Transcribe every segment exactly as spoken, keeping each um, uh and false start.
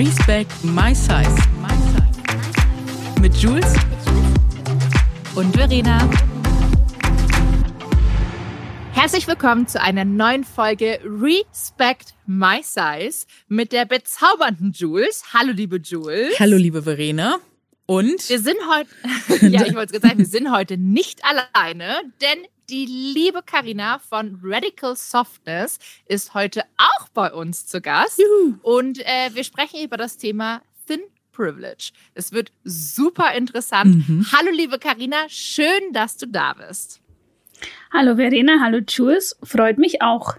Respect My Size mit Jules und Verena. Herzlich willkommen zu einer neuen Folge Respect My Size mit der bezaubernden Jules. Hallo, liebe Jules. Hallo, liebe Verena. Und? Wir sind heute, ja, ich wollte es sagen, wir sind heute nicht alleine, denn die liebe Carina von Radical Softness ist heute auch bei uns zu Gast. Juhu. Und äh, wir sprechen über das Thema Thin Privilege. Es wird super interessant. Mhm. Hallo, liebe Carina, schön, dass du da bist. Hallo Verena, hallo Jules, freut mich auch.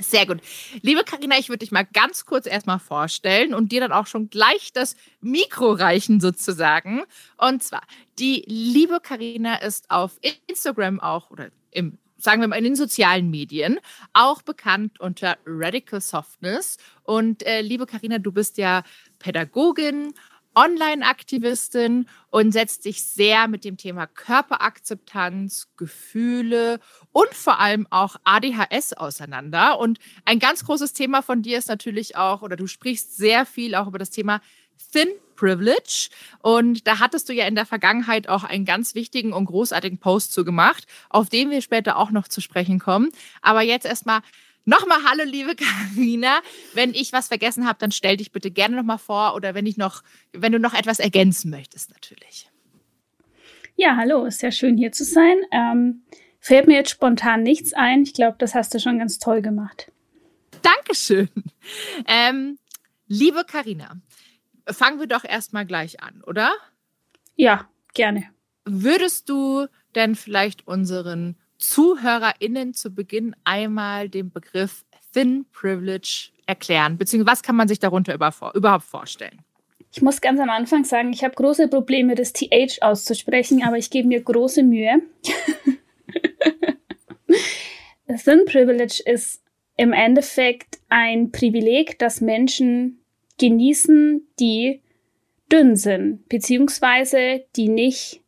Sehr gut. Liebe Carina, ich würde dich mal ganz kurz erstmal vorstellen und dir dann auch schon gleich das Mikro reichen sozusagen. Und zwar, die liebe Carina ist auf Instagram auch oder im, sagen wir mal in den sozialen Medien, auch bekannt unter Radical Softness. Und äh, liebe Carina, du bist ja Pädagogin, Online-Aktivistin und setzt dich sehr mit dem Thema Körperakzeptanz, Gefühle und vor allem auch A D H S auseinander. Und ein ganz großes Thema von dir ist natürlich auch, oder du sprichst sehr viel auch über das Thema Thin Privilege. Und da hattest du ja in der Vergangenheit auch einen ganz wichtigen und großartigen Post zu gemacht, auf den wir später auch noch zu sprechen kommen. Aber jetzt erstmal nochmal hallo, liebe Carina. Wenn ich was vergessen habe, dann stell dich bitte gerne nochmal vor oder wenn ich noch, wenn du noch etwas ergänzen möchtest, natürlich. Ja, hallo, ist ja schön hier zu sein. Ähm, fällt mir jetzt spontan nichts ein. Ich glaube, das hast du schon ganz toll gemacht. Dankeschön. Ähm, liebe Carina, fangen wir doch erstmal gleich an, oder? Ja, gerne. Würdest du denn vielleicht unseren ZuhörerInnen zu Beginn einmal den Begriff Thin Privilege erklären? Beziehungsweise was kann man sich darunter überhaupt vorstellen? Ich muss ganz am Anfang sagen, ich habe große Probleme, das T H auszusprechen, aber ich gebe mir große Mühe. Thin Privilege ist im Endeffekt ein Privileg, das Menschen genießen, die dünn sind, beziehungsweise die nicht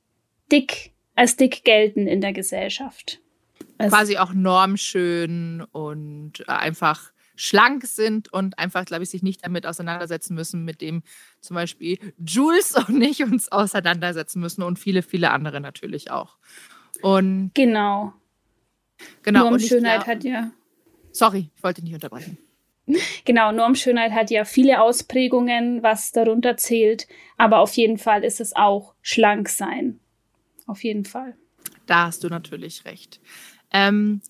dick als dick gelten in der Gesellschaft. Also quasi auch normschön und einfach schlank sind und einfach, glaube ich, sich nicht damit auseinandersetzen müssen, mit dem zum Beispiel Jules und ich uns auseinandersetzen müssen und viele, viele andere natürlich auch. Und genau. genau. Normschönheit hat ja... Sorry, ich wollte dich nicht unterbrechen. Genau, Normschönheit hat ja viele Ausprägungen, was darunter zählt, aber auf jeden Fall ist es auch schlank sein. Auf jeden Fall. Da hast du natürlich recht. Ähm,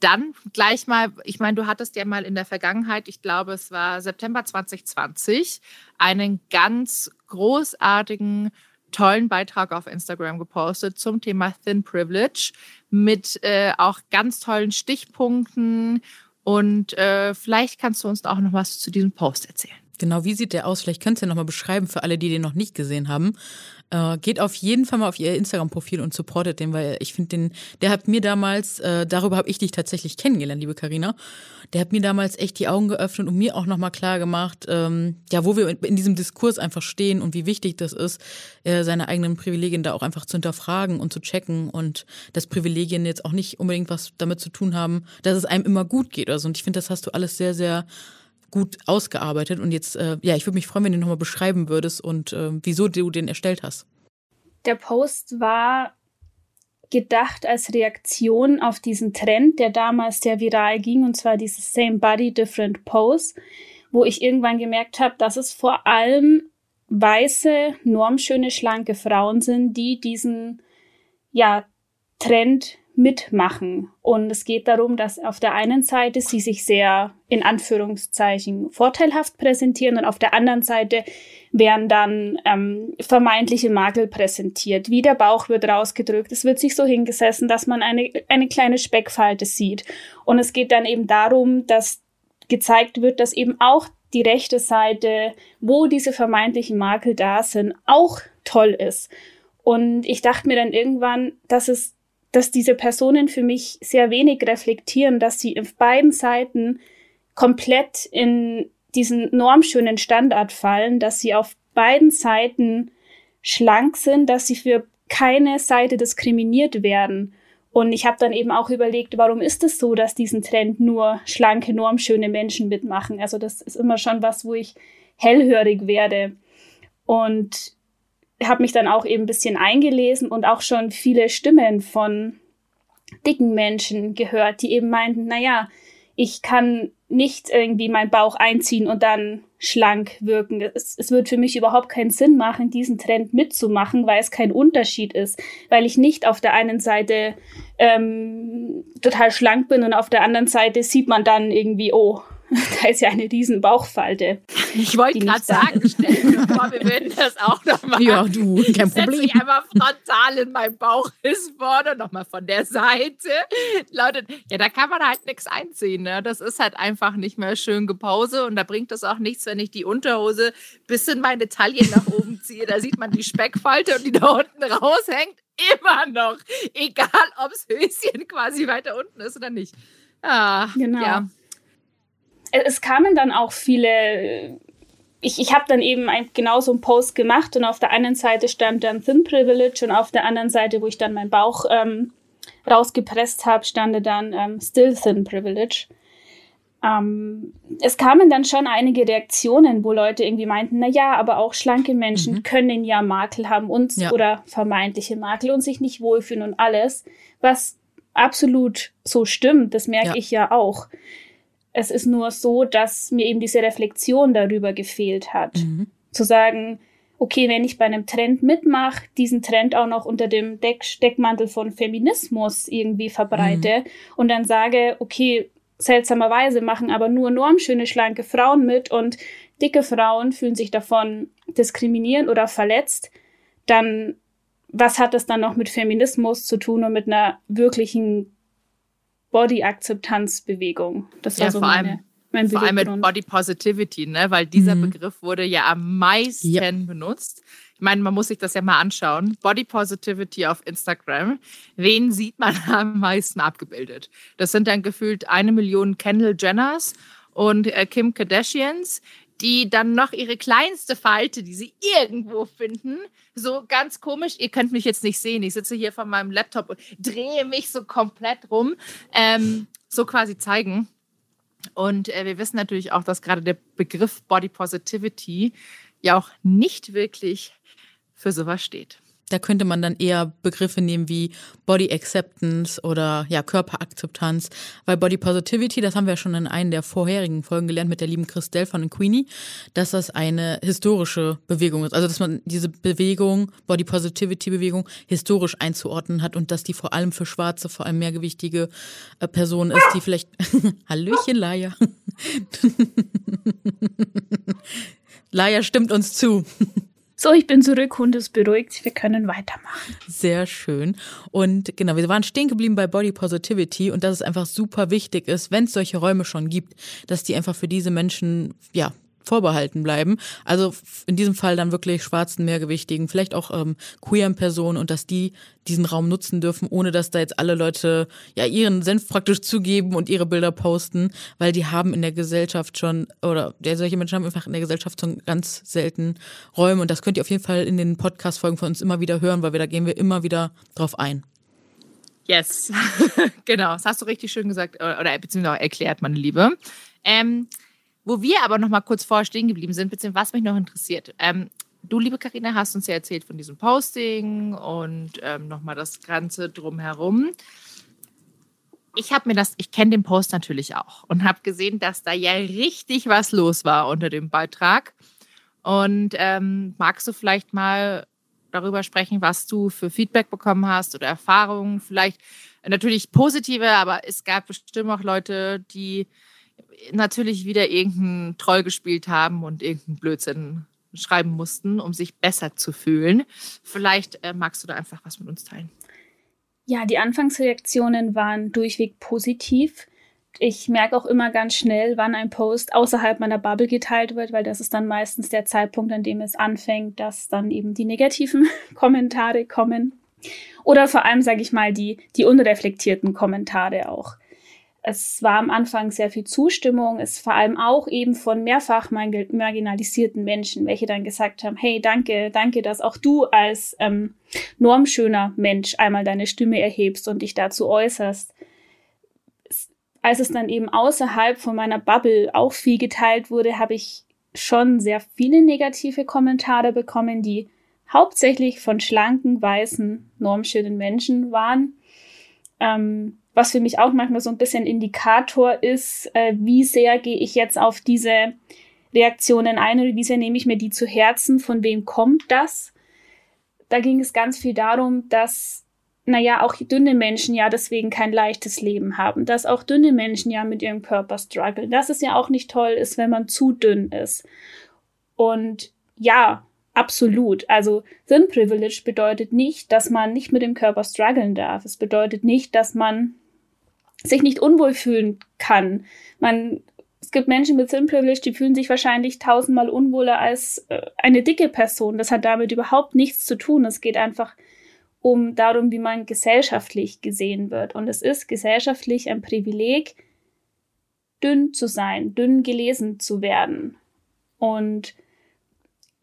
dann gleich mal, ich meine, du hattest ja mal in der Vergangenheit, ich glaube, es war September zwanzig zwanzig, einen ganz großartigen, tollen Beitrag auf Instagram gepostet zum Thema Thin Privilege mit äh, auch ganz tollen Stichpunkten und äh, vielleicht kannst du uns auch noch was zu diesem Post erzählen. Genau, wie sieht der aus? Vielleicht könntest du ja nochmal beschreiben für alle, die den noch nicht gesehen haben. Äh, geht auf jeden Fall mal auf ihr Instagram-Profil und supportet den, weil ich finde den, der hat mir damals, äh, darüber habe ich dich tatsächlich kennengelernt, liebe Carina, der hat mir damals echt die Augen geöffnet und mir auch nochmal klar gemacht, ähm, ja, wo wir in, in diesem Diskurs einfach stehen und wie wichtig das ist, äh, seine eigenen Privilegien da auch einfach zu hinterfragen und zu checken und dass Privilegien jetzt auch nicht unbedingt was damit zu tun haben, dass es einem immer gut geht oder so. Und ich finde, das hast du alles sehr, sehr gut ausgearbeitet und jetzt, äh, ja, ich würde mich freuen, wenn du nochmal beschreiben würdest und äh, wieso du den erstellt hast. Der Post war gedacht als Reaktion auf diesen Trend, der damals sehr viral ging, und zwar dieses Same Body, Different Pose, wo ich irgendwann gemerkt habe, dass es vor allem weiße, normschöne, schlanke Frauen sind, die diesen, ja, Trend mitmachen. Und es geht darum, dass auf der einen Seite sie sich sehr, in Anführungszeichen, vorteilhaft präsentieren und auf der anderen Seite werden dann ähm, vermeintliche Makel präsentiert. Wie der Bauch wird rausgedrückt, es wird sich so hingesessen, dass man eine, eine kleine Speckfalte sieht. Und es geht dann eben darum, dass gezeigt wird, dass eben auch die rechte Seite, wo diese vermeintlichen Makel da sind, auch toll ist. Und ich dachte mir dann irgendwann, dass es dass diese Personen für mich sehr wenig reflektieren, dass sie auf beiden Seiten komplett in diesen normschönen Standard fallen, dass sie auf beiden Seiten schlank sind, dass sie für keine Seite diskriminiert werden. Und ich habe dann eben auch überlegt, warum ist es so, dass diesen Trend nur schlanke, normschöne Menschen mitmachen? Also das ist immer schon was, wo ich hellhörig werde. Und habe mich dann auch eben ein bisschen eingelesen und auch schon viele Stimmen von dicken Menschen gehört, die eben meinten, naja, ich kann nicht irgendwie meinen Bauch einziehen und dann schlank wirken. Es, es wird für mich überhaupt keinen Sinn machen, diesen Trend mitzumachen, weil es kein Unterschied ist, weil ich nicht auf der einen Seite ähm, total schlank bin und auf der anderen Seite sieht man dann irgendwie, oh, da ist ja eine riesen Bauchfalte. Ich wollte gerade sagen, stell dir vor, wir würden das auch nochmal. Ja, du, kein Problem. Ich setze mich einmal frontal in meinem Bauch ist vorne und nochmal von der Seite. Lautet, ja, da kann man halt nichts einziehen. Ne? Das ist halt einfach nicht mehr schön gepose und da bringt das auch nichts, wenn ich die Unterhose bis in meine Taille nach oben ziehe. Da sieht man die Speckfalte und die da unten raushängt. Immer noch. Egal, ob das Höschen quasi weiter unten ist oder nicht. Ah, genau. Ja. Es kamen dann auch viele, ich, ich habe dann eben ein, genau so einen Post gemacht und auf der einen Seite stand dann Thin Privilege und auf der anderen Seite, wo ich dann meinen Bauch ähm, rausgepresst habe, stand dann ähm, Still Thin Privilege. Ähm, es kamen dann schon einige Reaktionen, wo Leute irgendwie meinten, naja, aber auch schlanke Menschen mhm. können ja Makel haben und, ja. oder vermeintliche Makel und sich nicht wohlfühlen und alles, was absolut so stimmt, das merke ja. ich ja auch. Es ist nur so, dass mir eben diese Reflexion darüber gefehlt hat. Mhm. Zu sagen, okay, wenn ich bei einem Trend mitmache, diesen Trend auch noch unter dem Deck- Deckmantel von Feminismus irgendwie verbreite mhm. und dann sage, okay, seltsamerweise machen aber nur normschöne, schlanke Frauen mit und dicke Frauen fühlen sich davon diskriminiert oder verletzt, dann was hat das dann noch mit Feminismus zu tun und mit einer wirklichen Body-Akzeptanz-Bewegung. Das war ja, so vor meine, allem, mein Vor allem mit Body Positivity, ne? Weil dieser mhm. Begriff wurde ja am meisten ja. benutzt. Ich meine, man muss sich das ja mal anschauen. Body Positivity auf Instagram. Wen sieht man am meisten abgebildet? Das sind dann gefühlt eine Million Kendall Jenners und äh, Kim Kardashians, die dann noch ihre kleinste Falte, die sie irgendwo finden, so ganz komisch, ihr könnt mich jetzt nicht sehen, ich sitze hier vor meinem Laptop und drehe mich so komplett rum, ähm, so quasi zeigen. Und äh, wir wissen natürlich auch, dass gerade der Begriff Body Positivity ja auch nicht wirklich für sowas steht. Da könnte man dann eher Begriffe nehmen wie Body Acceptance oder ja Körperakzeptanz, weil Body Positivity, das haben wir ja schon in einer der vorherigen Folgen gelernt mit der lieben Christelle von Queenie, dass das eine historische Bewegung ist, also dass man diese Bewegung, Body Positivity Bewegung, historisch einzuordnen hat und dass die vor allem für schwarze, vor allem mehrgewichtige äh, Personen ist, die vielleicht Hallöchen, Laia. Laia stimmt uns zu. So, ich bin zurück, Hund ist beruhigt, wir können weitermachen. Sehr schön. Und genau, wir waren stehen geblieben bei Body Positivity und dass es einfach super wichtig ist, wenn es solche Räume schon gibt, dass die einfach für diese Menschen, ja, vorbehalten bleiben. Also in diesem Fall dann wirklich schwarzen, mehrgewichtigen, vielleicht auch ähm, queeren Personen und dass die diesen Raum nutzen dürfen, ohne dass da jetzt alle Leute ja ihren Senf praktisch zugeben und ihre Bilder posten, weil die haben in der Gesellschaft schon, oder ja, solche Menschen haben einfach in der Gesellschaft schon ganz selten Räume und das könnt ihr auf jeden Fall in den Podcast-Folgen von uns immer wieder hören, weil wir da gehen wir immer wieder drauf ein. Yes, genau, das hast du richtig schön gesagt oder beziehungsweise erklärt, meine Liebe. Ähm, Wo wir aber noch mal kurz vorher stehen geblieben sind, beziehungsweise was mich noch interessiert. Ähm, du, liebe Karina, hast uns ja erzählt von diesem Posting und ähm, noch mal das Ganze drumherum. Ich habe mir das, ich kenne den Post natürlich auch und habe gesehen, dass da ja richtig was los war unter dem Beitrag. Und ähm, magst du vielleicht mal darüber sprechen, was du für Feedback bekommen hast oder Erfahrungen? Vielleicht natürlich positive, aber es gab bestimmt auch Leute, die natürlich wieder irgendeinen Troll gespielt haben und irgendeinen Blödsinn schreiben mussten, um sich besser zu fühlen. Vielleicht äh, magst du da einfach was mit uns teilen. Ja, die Anfangsreaktionen waren durchweg positiv. Ich merke auch immer ganz schnell, wann ein Post außerhalb meiner Bubble geteilt wird, weil das ist dann meistens der Zeitpunkt, an dem es anfängt, dass dann eben die negativen Kommentare kommen. Oder vor allem, sage ich mal, die, die unreflektierten Kommentare auch. Es war am Anfang sehr viel Zustimmung, es vor allem auch eben von mehrfach marginalisierten Menschen, welche dann gesagt haben, hey, danke, danke, dass auch du als ähm, normschöner Mensch einmal deine Stimme erhebst und dich dazu äußerst. Als es dann eben außerhalb von meiner Bubble auch viel geteilt wurde, habe ich schon sehr viele negative Kommentare bekommen, die hauptsächlich von schlanken, weißen, normschönen Menschen waren. Ähm, was für mich auch manchmal so ein bisschen Indikator ist, äh, wie sehr gehe ich jetzt auf diese Reaktionen ein oder wie sehr nehme ich mir die zu Herzen, von wem kommt das? Da ging es ganz viel darum, dass, naja, auch dünne Menschen ja deswegen kein leichtes Leben haben, dass auch dünne Menschen ja mit ihrem Körper strugglen, dass es ja auch nicht toll ist, wenn man zu dünn ist. Und ja, absolut. Also Thin Privilege bedeutet nicht, dass man nicht mit dem Körper strugglen darf. Es bedeutet nicht, dass man sich nicht unwohl fühlen kann. Man, es gibt Menschen mit Thin Privilege, die fühlen sich wahrscheinlich tausendmal unwohler als äh, eine dicke Person. Das hat damit überhaupt nichts zu tun. Es geht einfach um darum, wie man gesellschaftlich gesehen wird. Und es ist gesellschaftlich ein Privileg, dünn zu sein, dünn gelesen zu werden. Und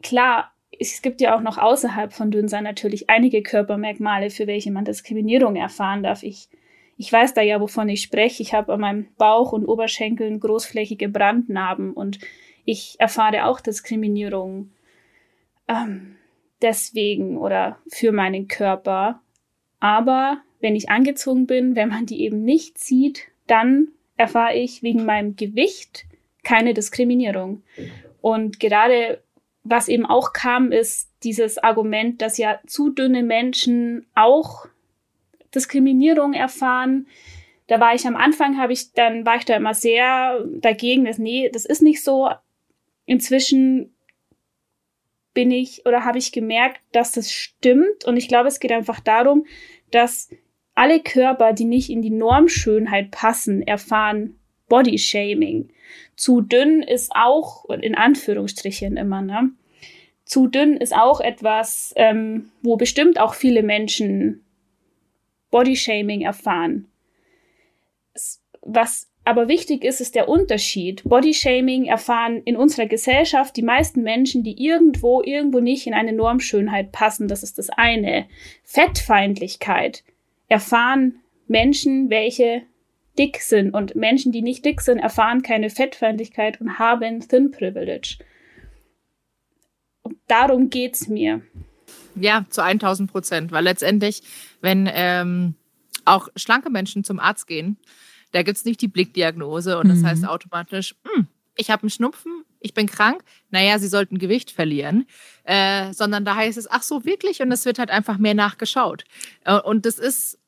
klar, es gibt ja auch noch außerhalb von Dünnsein natürlich einige Körpermerkmale, für welche man Diskriminierung erfahren darf. Ich, ich weiß da ja, wovon ich spreche. Ich habe an meinem Bauch und Oberschenkeln großflächige Brandnarben und ich erfahre auch Diskriminierung ähm, deswegen oder für meinen Körper. Aber wenn ich angezogen bin, wenn man die eben nicht sieht, dann erfahre ich wegen meinem Gewicht keine Diskriminierung. Und gerade was eben auch kam, ist dieses Argument, dass ja zu dünne Menschen auch Diskriminierung erfahren. Da war ich am Anfang, habe ich dann war ich da immer sehr dagegen, dass nee, das ist nicht so. Inzwischen bin ich oder habe ich gemerkt, dass das stimmt. Und ich glaube, es geht einfach darum, dass alle Körper, die nicht in die Normschönheit passen, erfahren Bodyshaming. Zu dünn ist auch, in Anführungsstrichen immer, ne? Zu dünn ist auch etwas, ähm, wo bestimmt auch viele Menschen Bodyshaming erfahren. Was aber wichtig ist, ist der Unterschied. Bodyshaming erfahren in unserer Gesellschaft die meisten Menschen, die irgendwo, irgendwo nicht in eine Normschönheit passen. Das ist das eine. Fettfeindlichkeit erfahren Menschen, welche dick sind. Und Menschen, die nicht dick sind, erfahren keine Fettfeindlichkeit und haben Thin Privilege. Und darum geht's mir. Ja, zu tausend Prozent. Weil letztendlich, wenn ähm, auch schlanke Menschen zum Arzt gehen, da gibt's nicht die Blickdiagnose. Und das mhm. heißt automatisch, ich habe einen Schnupfen, ich bin krank. Naja, sie sollten Gewicht verlieren. Äh, sondern da heißt es, ach so, wirklich? Und es wird halt einfach mehr nachgeschaut. Und das ist...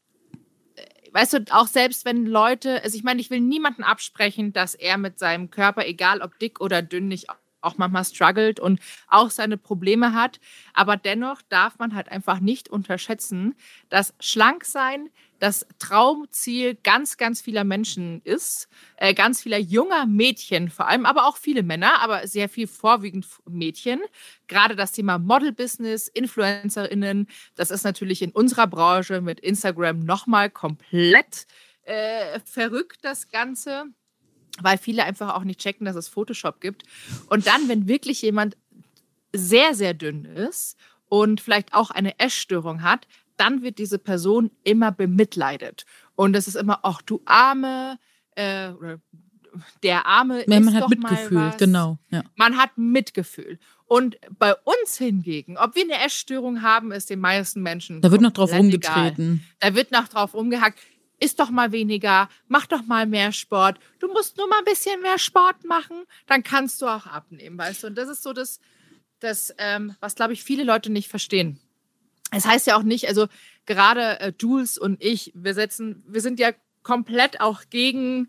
Weißt du, auch selbst wenn Leute, also ich meine, ich will niemanden absprechen, dass er mit seinem Körper, egal ob dick oder dünn, nicht auch manchmal struggelt und auch seine Probleme hat. Aber dennoch darf man halt einfach nicht unterschätzen, dass schlank sein das Traumziel ganz, ganz vieler Menschen ist, äh, ganz vieler junger Mädchen vor allem, aber auch viele Männer, aber sehr viel vorwiegend Mädchen. Gerade das Thema Model-Business, InfluencerInnen, das ist natürlich in unserer Branche mit Instagram nochmal komplett äh, verrückt, das Ganze, weil viele einfach auch nicht checken, dass es Photoshop gibt. Und dann, wenn wirklich jemand sehr, sehr dünn ist und vielleicht auch eine Essstörung hat, dann wird diese Person immer bemitleidet. Und es ist immer, ach du Arme, äh, oder der Arme ist doch mal was. Man hat Mitgefühl, genau. Ja. Man hat Mitgefühl. Und bei uns hingegen, ob wir eine Essstörung haben, ist den meisten Menschen da wird noch drauf rumgetreten. Da wird noch drauf rumgehackt. Isst doch mal weniger, mach doch mal mehr Sport. Du musst nur mal ein bisschen mehr Sport machen, dann kannst du auch abnehmen, weißt du. Und das ist so das, das ähm, was, glaube ich, viele Leute nicht verstehen. Es heißt ja auch nicht, also gerade äh, Jules und ich, wir setzen, wir sind ja komplett auch gegen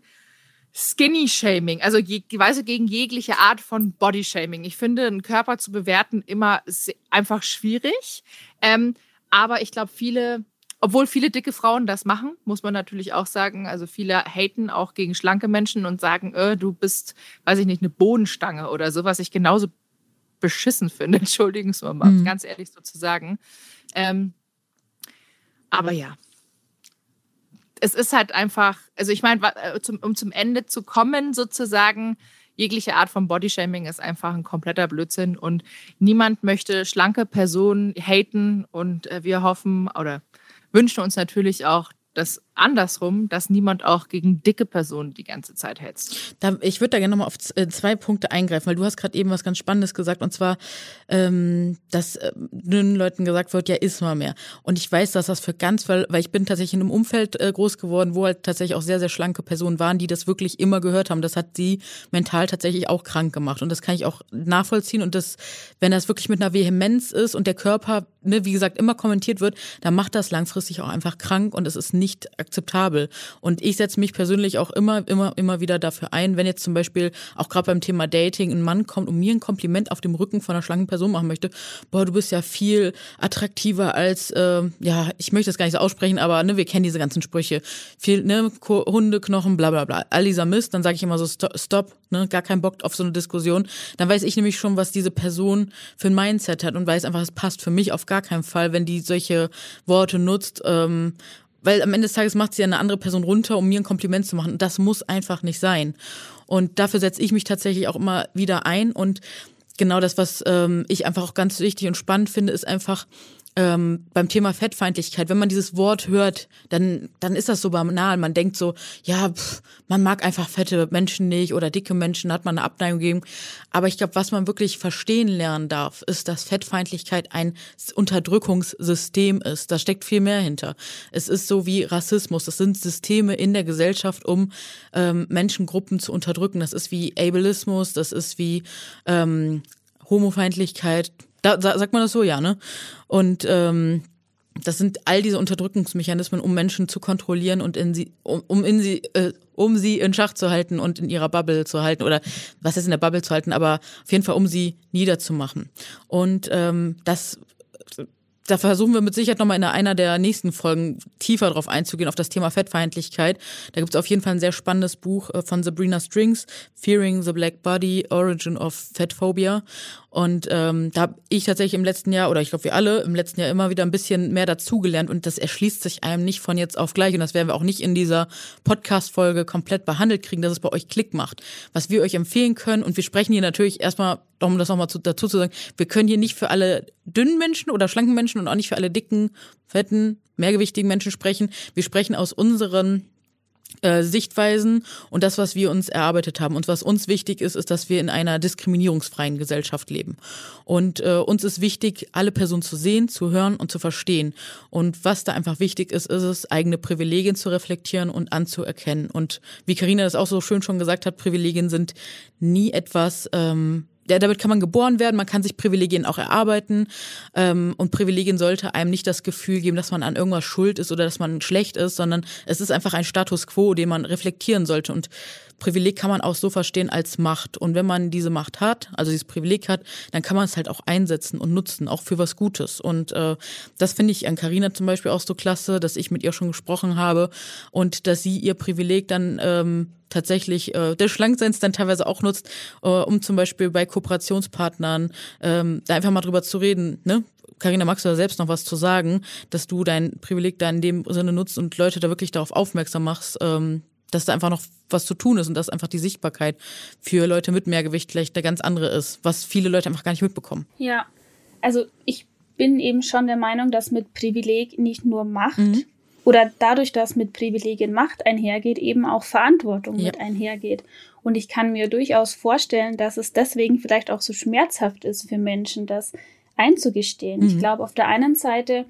Skinny-Shaming, also je, weißt du, gegen jegliche Art von Body-Shaming. Ich finde, einen Körper zu bewerten immer se- einfach schwierig, ähm, aber ich glaube, viele... Obwohl viele dicke Frauen das machen, muss man natürlich auch sagen, also viele haten auch gegen schlanke Menschen und sagen, äh, du bist, weiß ich nicht, eine Bohnenstange oder so, was ich genauso beschissen finde, entschuldigen Sie mal, mhm. ganz ehrlich so zu sagen. Ähm, aber ja, es ist halt einfach, also ich meine, um zum Ende zu kommen sozusagen, jegliche Art von Bodyshaming ist einfach ein kompletter Blödsinn und niemand möchte schlanke Personen haten und wir hoffen oder wünschen uns natürlich auch, dass andersrum, dass niemand auch gegen dicke Personen die ganze Zeit hetzt. Ich würde da gerne nochmal auf zwei Punkte eingreifen, weil du hast gerade eben was ganz Spannendes gesagt und zwar, ähm, dass dünnen Leuten gesagt wird, ja, iss mal mehr. Und ich weiß, dass das für ganz, weil, weil ich bin tatsächlich in einem Umfeld äh, groß geworden, wo halt tatsächlich auch sehr, sehr schlanke Personen waren, die das wirklich immer gehört haben. Das hat sie mental tatsächlich auch krank gemacht und das kann ich auch nachvollziehen und das, wenn das wirklich mit einer Vehemenz ist und der Körper, ne, wie gesagt, immer kommentiert wird, dann macht das langfristig auch einfach krank und es ist nicht akzeptabel. Und ich setze mich persönlich auch immer, immer, immer wieder dafür ein, wenn jetzt zum Beispiel auch gerade beim Thema Dating ein Mann kommt und mir ein Kompliment auf dem Rücken von einer schlanken Person machen möchte, boah, du bist ja viel attraktiver als, äh, ja, ich möchte das gar nicht so aussprechen, aber ne, wir kennen diese ganzen Sprüche, viel, ne, Hundeknochen, bla bla bla, all dieser Mist, dann sage ich immer so, stop, stop, ne, gar keinen Bock auf so eine Diskussion. Dann weiß ich nämlich schon, was diese Person für ein Mindset hat und weiß einfach, es passt für mich auf gar keinen Fall, wenn die solche Worte nutzt, ähm, weil am Ende des Tages macht sie ja eine andere Person runter, um mir ein Kompliment zu machen. Und das muss einfach nicht sein. Und dafür setze ich mich tatsächlich auch immer wieder ein. Und genau das, was ähm, ich einfach auch ganz wichtig und spannend finde, ist einfach ähm, beim Thema Fettfeindlichkeit. Wenn man dieses Wort hört, dann dann ist das so banal. Man denkt so, ja, pff, man mag einfach fette Menschen nicht oder dicke Menschen, da hat man eine Abneigung gegen. Aber ich glaube, was man wirklich verstehen lernen darf, ist, dass Fettfeindlichkeit ein Unterdrückungssystem ist. Da steckt viel mehr hinter. Es ist so wie Rassismus. Das sind Systeme in der Gesellschaft, um ähm, Menschengruppen zu unterdrücken. Das ist wie Ableismus, das ist wie ähm, Homofeindlichkeit. Da, sagt man das so, ja, ne? Und ähm, das sind all diese Unterdrückungsmechanismen, um Menschen zu kontrollieren und in sie, um, um in sie, äh, um sie in Schach zu halten und in ihrer Bubble zu halten oder was heißt in der Bubble zu halten, aber auf jeden Fall, um sie niederzumachen. Und ähm, das, da versuchen wir mit Sicherheit nochmal in einer der nächsten Folgen tiefer drauf einzugehen, auf das Thema Fettfeindlichkeit. Da gibt's auf jeden Fall ein sehr spannendes Buch von Sabrina Strings, Fearing the Black Body: Origin of Fat Phobia. Und ähm, da habe ich tatsächlich im letzten Jahr, oder ich glaube wir alle, im letzten Jahr immer wieder ein bisschen mehr dazugelernt und das erschließt sich einem nicht von jetzt auf gleich und das werden wir auch nicht in dieser Podcast-Folge komplett behandelt kriegen, dass es bei euch Klick macht. Was wir euch empfehlen können und wir sprechen hier natürlich erstmal, um das nochmal zu, dazu zu sagen, wir können hier nicht für alle dünnen Menschen oder schlanken Menschen und auch nicht für alle dicken, fetten, mehrgewichtigen Menschen sprechen. Wir sprechen aus unseren Äh, Sichtweisen und das, was wir uns erarbeitet haben. Und was uns wichtig ist, ist, dass wir in einer diskriminierungsfreien Gesellschaft leben. Und äh, uns ist wichtig, alle Personen zu sehen, zu hören und zu verstehen. Und was da einfach wichtig ist, ist es, eigene Privilegien zu reflektieren und anzuerkennen. Und wie Carina das auch so schön schon gesagt hat, Privilegien sind nie etwas, ähm, ja, damit kann man geboren werden, man kann sich Privilegien auch erarbeiten ähm, und Privilegien sollte einem nicht das Gefühl geben, dass man an irgendwas schuld ist oder dass man schlecht ist, sondern es ist einfach ein Status quo, den man reflektieren sollte und Privileg kann man auch so verstehen als Macht und wenn man diese Macht hat, also dieses Privileg hat, dann kann man es halt auch einsetzen und nutzen, auch für was Gutes und äh, das finde ich an Carina zum Beispiel auch so klasse, dass ich mit ihr schon gesprochen habe und dass sie ihr Privileg dann ähm, tatsächlich äh, des Schlankseins dann teilweise auch nutzt, äh, um zum Beispiel bei Kooperationspartnern ähm, da einfach mal drüber zu reden, ne? Carina, magst du da selbst noch was zu sagen, dass du dein Privileg da in dem Sinne nutzt und Leute da wirklich darauf aufmerksam machst, ähm, dass da einfach noch was zu tun ist und dass einfach die Sichtbarkeit für Leute mit Mehrgewicht vielleicht eine ganz andere ist, was viele Leute einfach gar nicht mitbekommen. Ja, also ich bin eben schon der Meinung, dass mit Privileg nicht nur Macht, mhm. Oder dadurch, dass mit Privilegien Macht einhergeht, eben auch Verantwortung ja. mit einhergeht. Und ich kann mir durchaus vorstellen, dass es deswegen vielleicht auch so schmerzhaft ist für Menschen, das einzugestehen. Mhm. Ich glaube, auf der einen Seite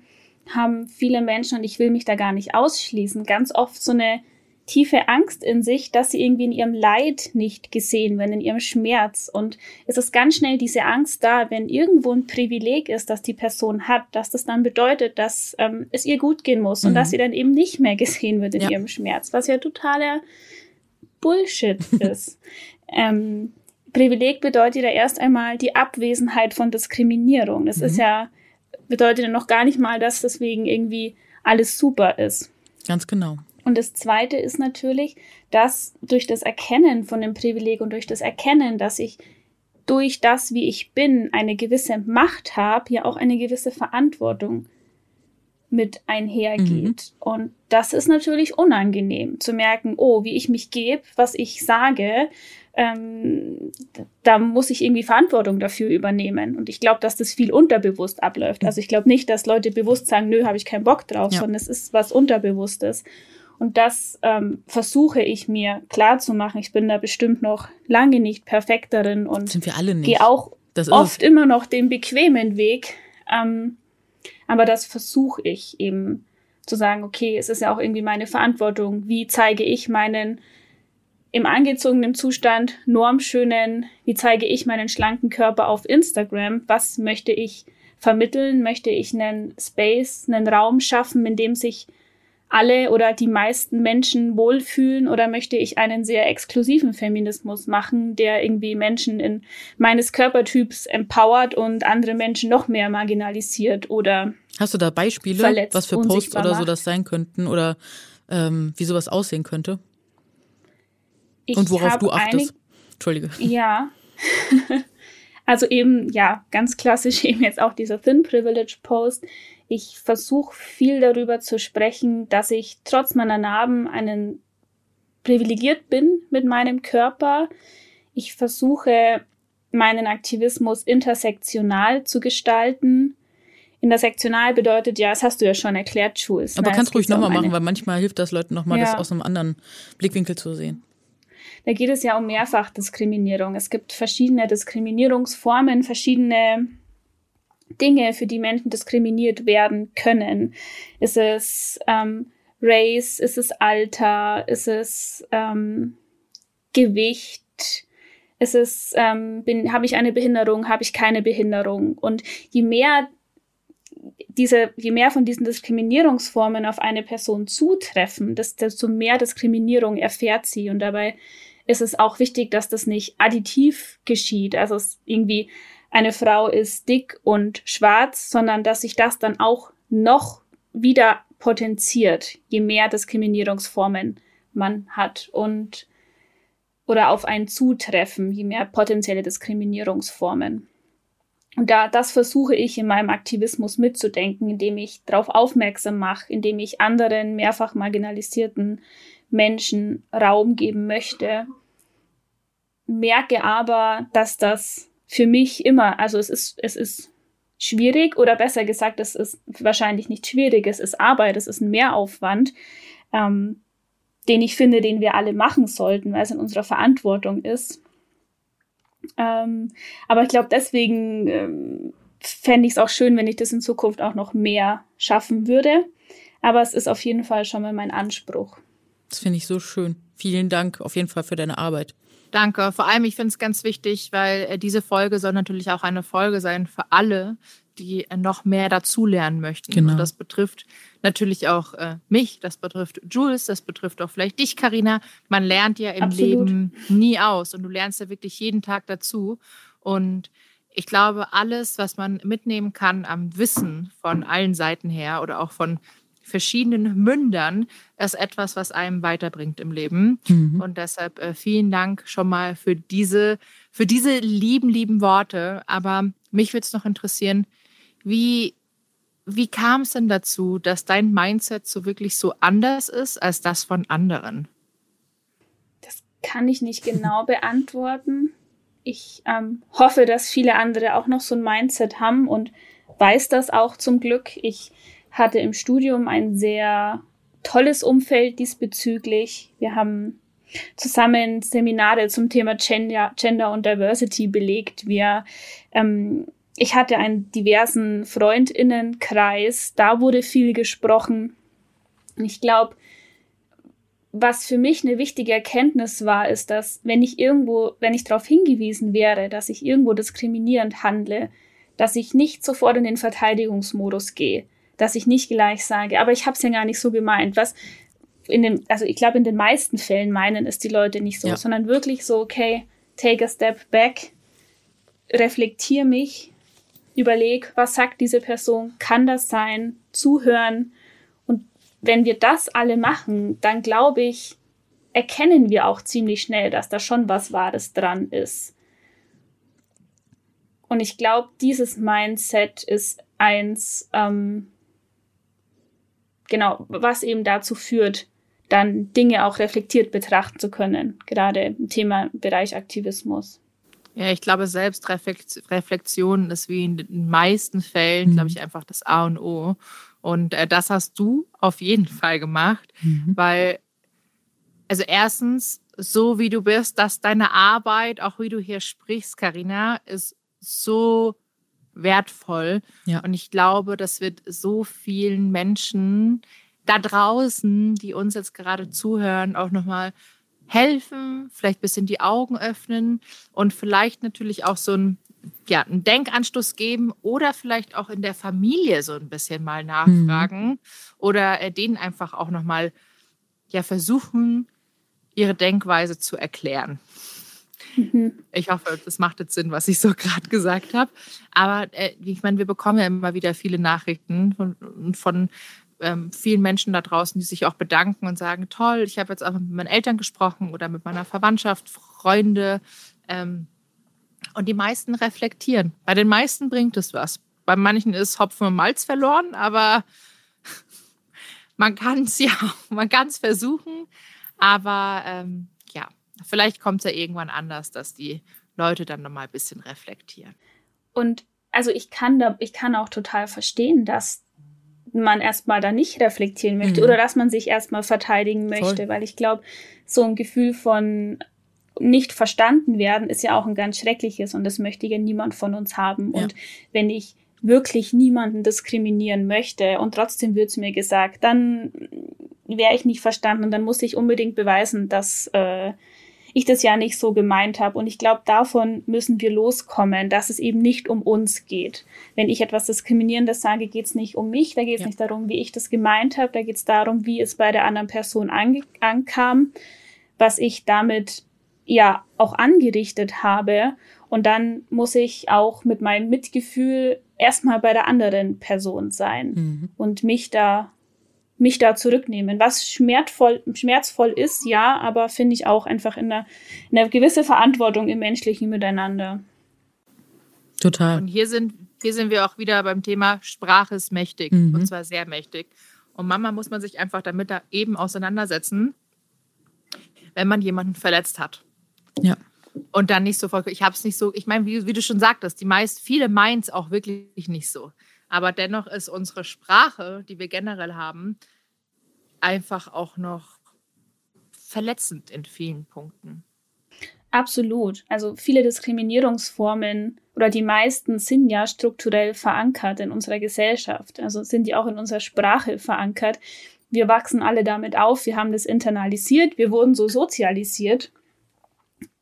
haben viele Menschen, und ich will mich da gar nicht ausschließen, ganz oft so eine tiefe Angst in sich, dass sie irgendwie in ihrem Leid nicht gesehen werden, in ihrem Schmerz. Und es ist ganz schnell diese Angst da, wenn irgendwo ein Privileg ist, das die Person hat, dass das dann bedeutet, dass ähm, es ihr gut gehen muss und mhm. dass sie dann eben nicht mehr gesehen wird in ja. ihrem Schmerz, was ja totaler Bullshit ist. ähm, Privileg bedeutet ja erst einmal die Abwesenheit von Diskriminierung. Das mhm. ist ja, bedeutet ja noch gar nicht mal, dass deswegen irgendwie alles super ist. Ganz genau. Und das Zweite ist natürlich, dass durch das Erkennen von dem Privileg und durch das Erkennen, dass ich durch das, wie ich bin, eine gewisse Macht habe, ja auch eine gewisse Verantwortung mit einhergeht. Mhm. Und das ist natürlich unangenehm, zu merken, oh, wie ich mich gebe, was ich sage, ähm, da muss ich irgendwie Verantwortung dafür übernehmen. Und ich glaube, dass das viel unterbewusst abläuft. Also ich glaube nicht, dass Leute bewusst sagen, nö, habe ich keinen Bock drauf, ja. sondern es ist was Unterbewusstes. Und das ähm, versuche ich mir klarzumachen. Ich bin da bestimmt noch lange nicht perfekt darin und sind wir alle nicht. Gehe auch das oft immer noch den bequemen Weg, ähm, aber das versuche ich eben zu sagen, okay, es ist ja auch irgendwie meine Verantwortung. Wie zeige ich meinen im angezogenen Zustand normschönen, wie zeige ich meinen schlanken Körper auf Instagram? Was möchte ich vermitteln? Möchte ich einen Space, einen Raum schaffen, in dem sich alle oder die meisten Menschen wohlfühlen? Oder möchte ich einen sehr exklusiven Feminismus machen, der irgendwie Menschen in meines Körpertyps empowert und andere Menschen noch mehr marginalisiert oder hast du da Beispiele, verletzt, was für Posts oder so das sein könnten oder ähm, wie sowas aussehen könnte? Ich und worauf du achtest? Entschuldige. Ja, also eben, ja, ganz klassisch eben jetzt auch dieser Thin Privilege Post. Ich versuche viel darüber zu sprechen, dass ich trotz meiner Narben einen privilegiert bin mit meinem Körper. Ich versuche, meinen Aktivismus intersektional zu gestalten. Intersektional bedeutet ja, das hast du ja schon erklärt, Jules. Aber nein, kannst du ruhig nochmal um machen, weil manchmal hilft das Leuten nochmal, ja. das aus einem anderen Blickwinkel zu sehen. Da geht es ja um Mehrfachdiskriminierung. Es gibt verschiedene Diskriminierungsformen, verschiedene Dinge, für die Menschen diskriminiert werden können. Ist es ähm, Race, ist es Alter, ist es ähm, Gewicht, ist es, ähm, bin, habe ich eine Behinderung, habe ich keine Behinderung? Und je mehr diese, je mehr von diesen Diskriminierungsformen auf eine Person zutreffen, desto mehr Diskriminierung erfährt sie. Und dabei ist es auch wichtig, dass das nicht additiv geschieht. Also es irgendwie eine Frau ist dick und schwarz, sondern dass sich das dann auch noch wieder potenziert, je mehr Diskriminierungsformen man hat und oder auf einen zutreffen, je mehr potenzielle Diskriminierungsformen. Und da das versuche ich in meinem Aktivismus mitzudenken, indem ich darauf aufmerksam mache, indem ich anderen mehrfach marginalisierten Menschen Raum geben möchte, merke aber, dass das für mich immer, also es ist, es ist schwierig oder besser gesagt, es ist wahrscheinlich nicht schwierig, es ist Arbeit, es ist ein Mehraufwand, ähm, den ich finde, den wir alle machen sollten, weil es in unserer Verantwortung ist. Ähm, aber ich glaube, deswegen ähm, fände ich es auch schön, wenn ich das in Zukunft auch noch mehr schaffen würde. Aber es ist auf jeden Fall schon mal mein Anspruch. Das finde ich so schön. Vielen Dank auf jeden Fall für deine Arbeit. Danke. Vor allem, ich finde es ganz wichtig, weil diese Folge soll natürlich auch eine Folge sein für alle, die noch mehr dazulernen möchten. Genau. Und das betrifft natürlich auch äh, mich, das betrifft Jules, das betrifft auch vielleicht dich, Carina. Man lernt ja im Absolut. Leben nie aus und du lernst ja wirklich jeden Tag dazu. Und ich glaube, alles, was man mitnehmen kann am Wissen von allen Seiten her oder auch von verschiedenen Mündern, ist etwas, was einem weiterbringt im Leben. Mhm. Und deshalb äh, vielen Dank schon mal für diese, für diese lieben, lieben Worte. Aber mich würde es noch interessieren, wie, wie kam es denn dazu, dass dein Mindset so wirklich so anders ist als das von anderen? Das kann ich nicht genau beantworten. Ich ähm, hoffe, dass viele andere auch noch so ein Mindset haben und weiß das auch zum Glück. Ich hatte im Studium ein sehr tolles Umfeld diesbezüglich. Wir haben zusammen Seminare zum Thema Gender, Gender und Diversity belegt. Wir, ähm, ich hatte einen diversen FreundInnenkreis. Da wurde viel gesprochen. Und ich glaube, was für mich eine wichtige Erkenntnis war, ist, dass wenn ich irgendwo, wenn ich darauf hingewiesen wäre, dass ich irgendwo diskriminierend handle, dass ich nicht sofort in den Verteidigungsmodus gehe. Dass ich nicht gleich sage, aber ich habe es ja gar nicht so gemeint. Was in dem, also ich glaube, in den meisten Fällen meinen es die Leute nicht so, ja. sondern wirklich so, okay, take a step back, reflektiere mich, überleg, was sagt diese Person, kann das sein, zuhören. Und wenn wir das alle machen, dann glaube ich, erkennen wir auch ziemlich schnell, dass da schon was Wahres dran ist. Und ich glaube, dieses Mindset ist eins, ähm, genau, was eben dazu führt, dann Dinge auch reflektiert betrachten zu können, gerade im Thema im Bereich Aktivismus. Ja, ich glaube, Selbstreflexion ist wie in den meisten Fällen, mhm. glaube ich, einfach das A und O. Und äh, das hast du auf jeden Fall gemacht, mhm. weil, also erstens, so wie du bist, dass deine Arbeit, auch wie du hier sprichst, Carina, ist so wertvoll. Ja. Und ich glaube, das wird so vielen Menschen da draußen, die uns jetzt gerade zuhören, auch nochmal helfen, vielleicht ein bisschen die Augen öffnen und vielleicht natürlich auch so ein, ja, einen Denkanstoß geben oder vielleicht auch in der Familie so ein bisschen mal nachfragen mhm. oder denen einfach auch nochmal ja, versuchen, ihre Denkweise zu erklären. Mhm. Ich hoffe, das macht jetzt Sinn, was ich so gerade gesagt habe. Aber äh, ich meine, wir bekommen ja immer wieder viele Nachrichten von, von ähm, vielen Menschen da draußen, die sich auch bedanken und sagen, toll, ich habe jetzt auch mit meinen Eltern gesprochen oder mit meiner Verwandtschaft, Freunde. Ähm, und die meisten reflektieren. Bei den meisten bringt es was. Bei manchen ist Hopfen und Malz verloren, aber man kann es ja, man kann es versuchen. Aber ähm, ja, vielleicht kommt es ja irgendwann anders, dass die Leute dann nochmal ein bisschen reflektieren. Und also ich kann, da, ich kann auch total verstehen, dass man erstmal da nicht reflektieren möchte mhm. oder dass man sich erstmal verteidigen möchte, Voll. Weil ich glaube, so ein Gefühl von nicht verstanden werden ist ja auch ein ganz schreckliches und das möchte ja niemand von uns haben. Ja. Und wenn ich wirklich niemanden diskriminieren möchte und trotzdem wird es mir gesagt, dann wäre ich nicht verstanden und dann muss ich unbedingt beweisen, dass äh, ich das ja nicht so gemeint habe. Und ich glaube, davon müssen wir loskommen, dass es eben nicht um uns geht. Wenn ich etwas Diskriminierendes sage, geht es nicht um mich, da geht es ja. nicht darum, wie ich das gemeint habe, da geht es darum, wie es bei der anderen Person ange- ankam, was ich damit ja auch angerichtet habe. Und dann muss ich auch mit meinem Mitgefühl erstmal bei der anderen Person sein mhm. und mich da mich da zurücknehmen, was schmerzvoll, schmerzvoll ist, ja, aber finde ich auch einfach in einer, in einer gewissen Verantwortung im menschlichen Miteinander. Total. Und hier sind, hier sind wir auch wieder beim Thema Sprache ist mächtig mhm. und zwar sehr mächtig. Und manchmal muss man sich einfach damit da eben auseinandersetzen, wenn man jemanden verletzt hat. Ja. Und dann nicht sofort, ich habe es nicht so, ich meine, wie, wie du schon sagtest, die meisten, viele meinen es auch wirklich nicht so. Aber dennoch ist unsere Sprache, die wir generell haben, einfach auch noch verletzend in vielen Punkten. Absolut. Also viele Diskriminierungsformen oder die meisten sind ja strukturell verankert in unserer Gesellschaft. Also sind die auch in unserer Sprache verankert. Wir wachsen alle damit auf, wir haben das internalisiert, wir wurden so sozialisiert.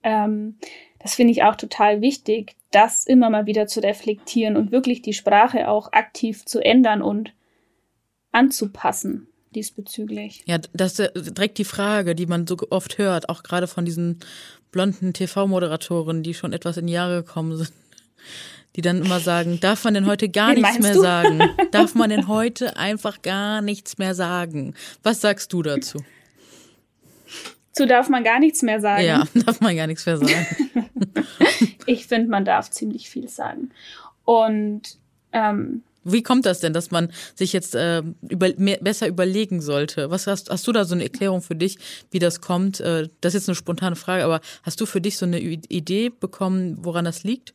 Ähm, das finde ich auch total wichtig, das immer mal wieder zu reflektieren und wirklich die Sprache auch aktiv zu ändern und anzupassen diesbezüglich. Ja, das ist direkt die Frage, die man so oft hört, auch gerade von diesen blonden T V-Moderatoren, die schon etwas in die Jahre gekommen sind, die dann immer sagen, darf man denn heute gar Wen nichts mehr du? sagen? Darf man denn heute einfach gar nichts mehr sagen? Was sagst du dazu? Dazu darf man gar nichts mehr sagen. Ja, darf man gar nichts mehr sagen. Ich finde, man darf ziemlich viel sagen. Und ähm, wie kommt das denn, dass man sich jetzt äh, über, mehr, besser überlegen sollte? Was hast, hast du da so eine Erklärung für dich, wie das kommt? Äh, das ist jetzt eine spontane Frage, aber hast du für dich so eine Idee bekommen, woran das liegt?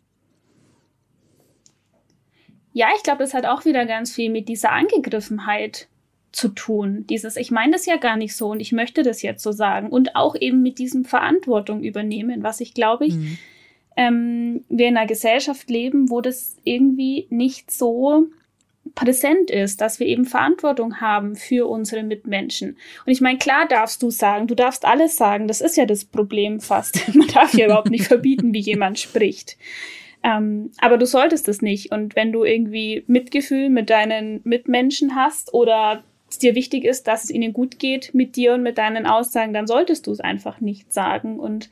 Ja, ich glaube, das hat auch wieder ganz viel mit dieser Angegriffenheit zu tun. Dieses, ich meine das ja gar nicht so und ich möchte das jetzt so sagen. Und auch eben mit diesem Verantwortung übernehmen, was ich glaube ich, mhm. ähm, wir in einer Gesellschaft leben, wo das irgendwie nicht so präsent ist, dass wir eben Verantwortung haben für unsere Mitmenschen. Und ich meine, klar darfst du sagen, du darfst alles sagen, das ist ja das Problem fast. Man darf ja überhaupt nicht verbieten, wie jemand spricht. Ähm, aber du solltest es nicht. Und wenn du irgendwie Mitgefühl mit deinen Mitmenschen hast oder es dir wichtig ist, dass es ihnen gut geht mit dir und mit deinen Aussagen, dann solltest du es einfach nicht sagen. Und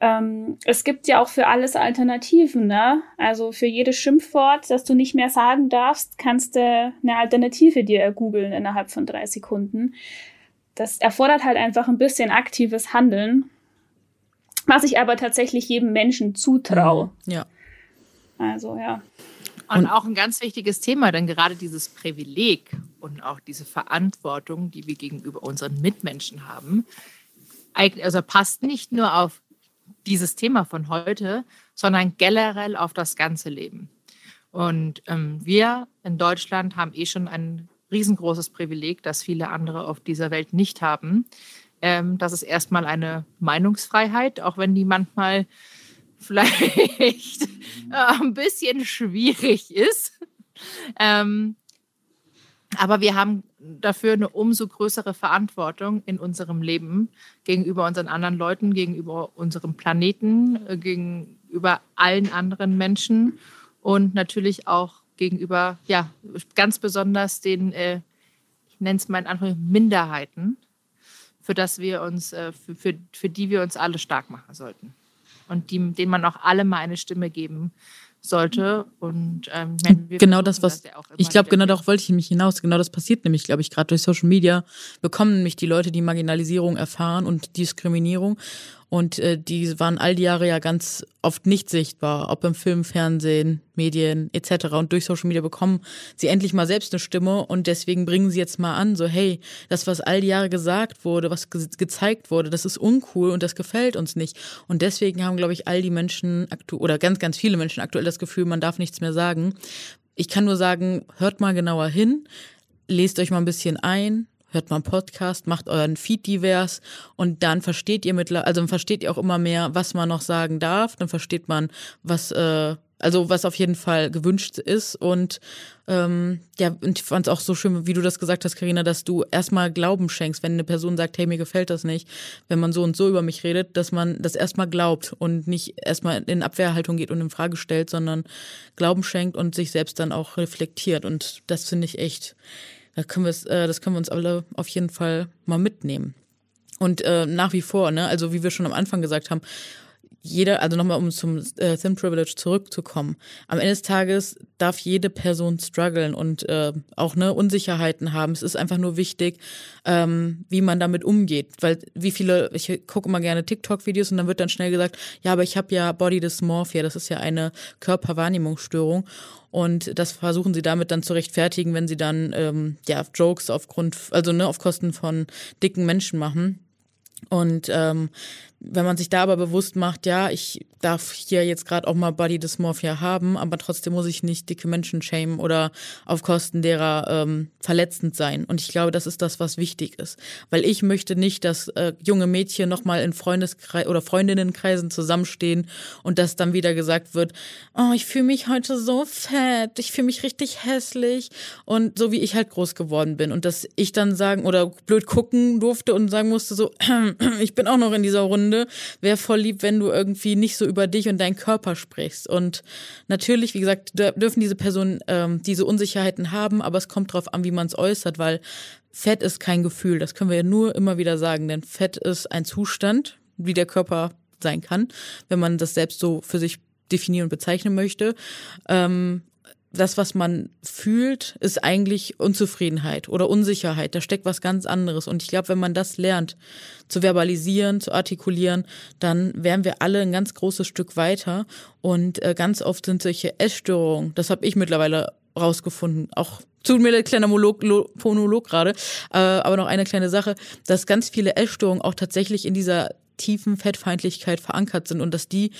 ähm, es gibt ja auch für alles Alternativen, ne? Also für jedes Schimpfwort, das du nicht mehr sagen darfst, kannst du eine Alternative dir ergoogeln innerhalb von drei Sekunden. Das erfordert halt einfach ein bisschen aktives Handeln, was ich aber tatsächlich jedem Menschen zutraue. Ja. Also, ja. Und, und auch ein ganz wichtiges Thema, denn gerade dieses Privileg und auch diese Verantwortung, die wir gegenüber unseren Mitmenschen haben, also passt nicht nur auf dieses Thema von heute, sondern generell auf das ganze Leben. Und ähm, wir in Deutschland haben eh schon ein riesengroßes Privileg, das viele andere auf dieser Welt nicht haben. Ähm, das ist erstmal eine Meinungsfreiheit, auch wenn die manchmal vielleicht ein bisschen schwierig ist. Ähm, aber wir haben dafür eine umso größere Verantwortung in unserem Leben gegenüber unseren anderen Leuten, gegenüber unserem Planeten, gegenüber allen anderen Menschen und natürlich auch gegenüber, ja, ganz besonders den, äh, ich nenne es mal in Anführungszeichen, Minderheiten, für, das wir uns, äh, für, für, für die wir uns alle stark machen sollten. Und die, denen man auch alle mal eine Stimme geben sollte. Und ähm, wir genau das, was das ja ich glaube, genau darauf wollte ich nämlich hinaus. Genau das passiert nämlich, glaube ich, gerade durch Social Media bekommen nämlich die Leute, die Marginalisierung erfahren und Diskriminierung. Und äh, die waren all die Jahre ja ganz oft nicht sichtbar, ob im Film, Fernsehen, Medien et cetera. Und durch Social Media bekommen sie endlich mal selbst eine Stimme und deswegen bringen sie jetzt mal an, so hey, das, was all die Jahre gesagt wurde, was ge- gezeigt wurde, das ist uncool und das gefällt uns nicht. Und deswegen haben, glaube ich, all die Menschen aktu- oder ganz, ganz viele Menschen aktuell das Gefühl, man darf nichts mehr sagen. Ich kann nur sagen, hört mal genauer hin, lest euch mal ein bisschen ein. Hört mal einen Podcast, macht euren Feed divers und dann versteht ihr mittlerweile, also dann versteht ihr auch immer mehr, was man noch sagen darf. Dann versteht man, was, äh, also was auf jeden Fall gewünscht ist. Und ähm, ja, und ich fand es auch so schön, wie du das gesagt hast, Carina, dass du erstmal Glauben schenkst, wenn eine Person sagt, hey, mir gefällt das nicht, wenn man so und so über mich redet, dass man das erstmal glaubt und nicht erstmal in Abwehrhaltung geht und in Frage stellt, sondern Glauben schenkt und sich selbst dann auch reflektiert. Und das finde ich echt. Da können wir äh, das können wir uns alle auf jeden Fall mal mitnehmen. Und äh, nach wie vor, ne, also wie wir schon am Anfang gesagt haben, jeder, also nochmal um zum äh, Thin Privilege zurückzukommen, am Ende des Tages darf jede Person strugglen und äh, auch ne Unsicherheiten haben. Es ist einfach nur wichtig, ähm, wie man damit umgeht, weil wie viele, ich gucke immer gerne TikTok-Videos und dann wird dann schnell gesagt, ja, aber ich habe ja Body Dysmorphia, das ist ja eine Körperwahrnehmungsstörung. Und das versuchen sie damit dann zu rechtfertigen, wenn sie dann ähm, ja Jokes aufgrund, also ne, auf Kosten von dicken Menschen machen. Und ähm, wenn man sich da aber bewusst macht, ja, ich darf hier jetzt gerade auch mal Body Dysmorphia haben, aber trotzdem muss ich nicht dicke Menschen schämen oder auf Kosten derer ähm, verletzend sein. Und ich glaube, das ist das, was wichtig ist. Weil ich möchte nicht, dass äh, junge Mädchen nochmal in Freundeskreis oder Freundinnenkreisen zusammenstehen und dass dann wieder gesagt wird, oh, ich fühle mich heute so fett, ich fühle mich richtig hässlich und so wie ich halt groß geworden bin. Und dass ich dann sagen oder blöd gucken durfte und sagen musste so, ich bin auch noch in dieser Runde, wäre voll lieb, wenn du irgendwie nicht so über dich und deinen Körper sprichst. Und natürlich, wie gesagt, dürfen diese Personen ähm, diese Unsicherheiten haben, aber es kommt drauf an, wie man es äußert, weil Fett ist kein Gefühl, das können wir ja nur immer wieder sagen, denn Fett ist ein Zustand, wie der Körper sein kann, wenn man das selbst so für sich definieren und bezeichnen möchte. Ähm, Das, was man fühlt, ist eigentlich Unzufriedenheit oder Unsicherheit. Da steckt was ganz anderes. Und ich glaube, wenn man das lernt, zu verbalisieren, zu artikulieren, dann wären wir alle ein ganz großes Stück weiter. Und äh, ganz oft sind solche Essstörungen, das habe ich mittlerweile rausgefunden, auch zu mir ein kleiner Monolog, Monolog gerade, äh, aber noch eine kleine Sache, dass ganz viele Essstörungen auch tatsächlich in dieser tiefen Fettfeindlichkeit verankert sind und dass die,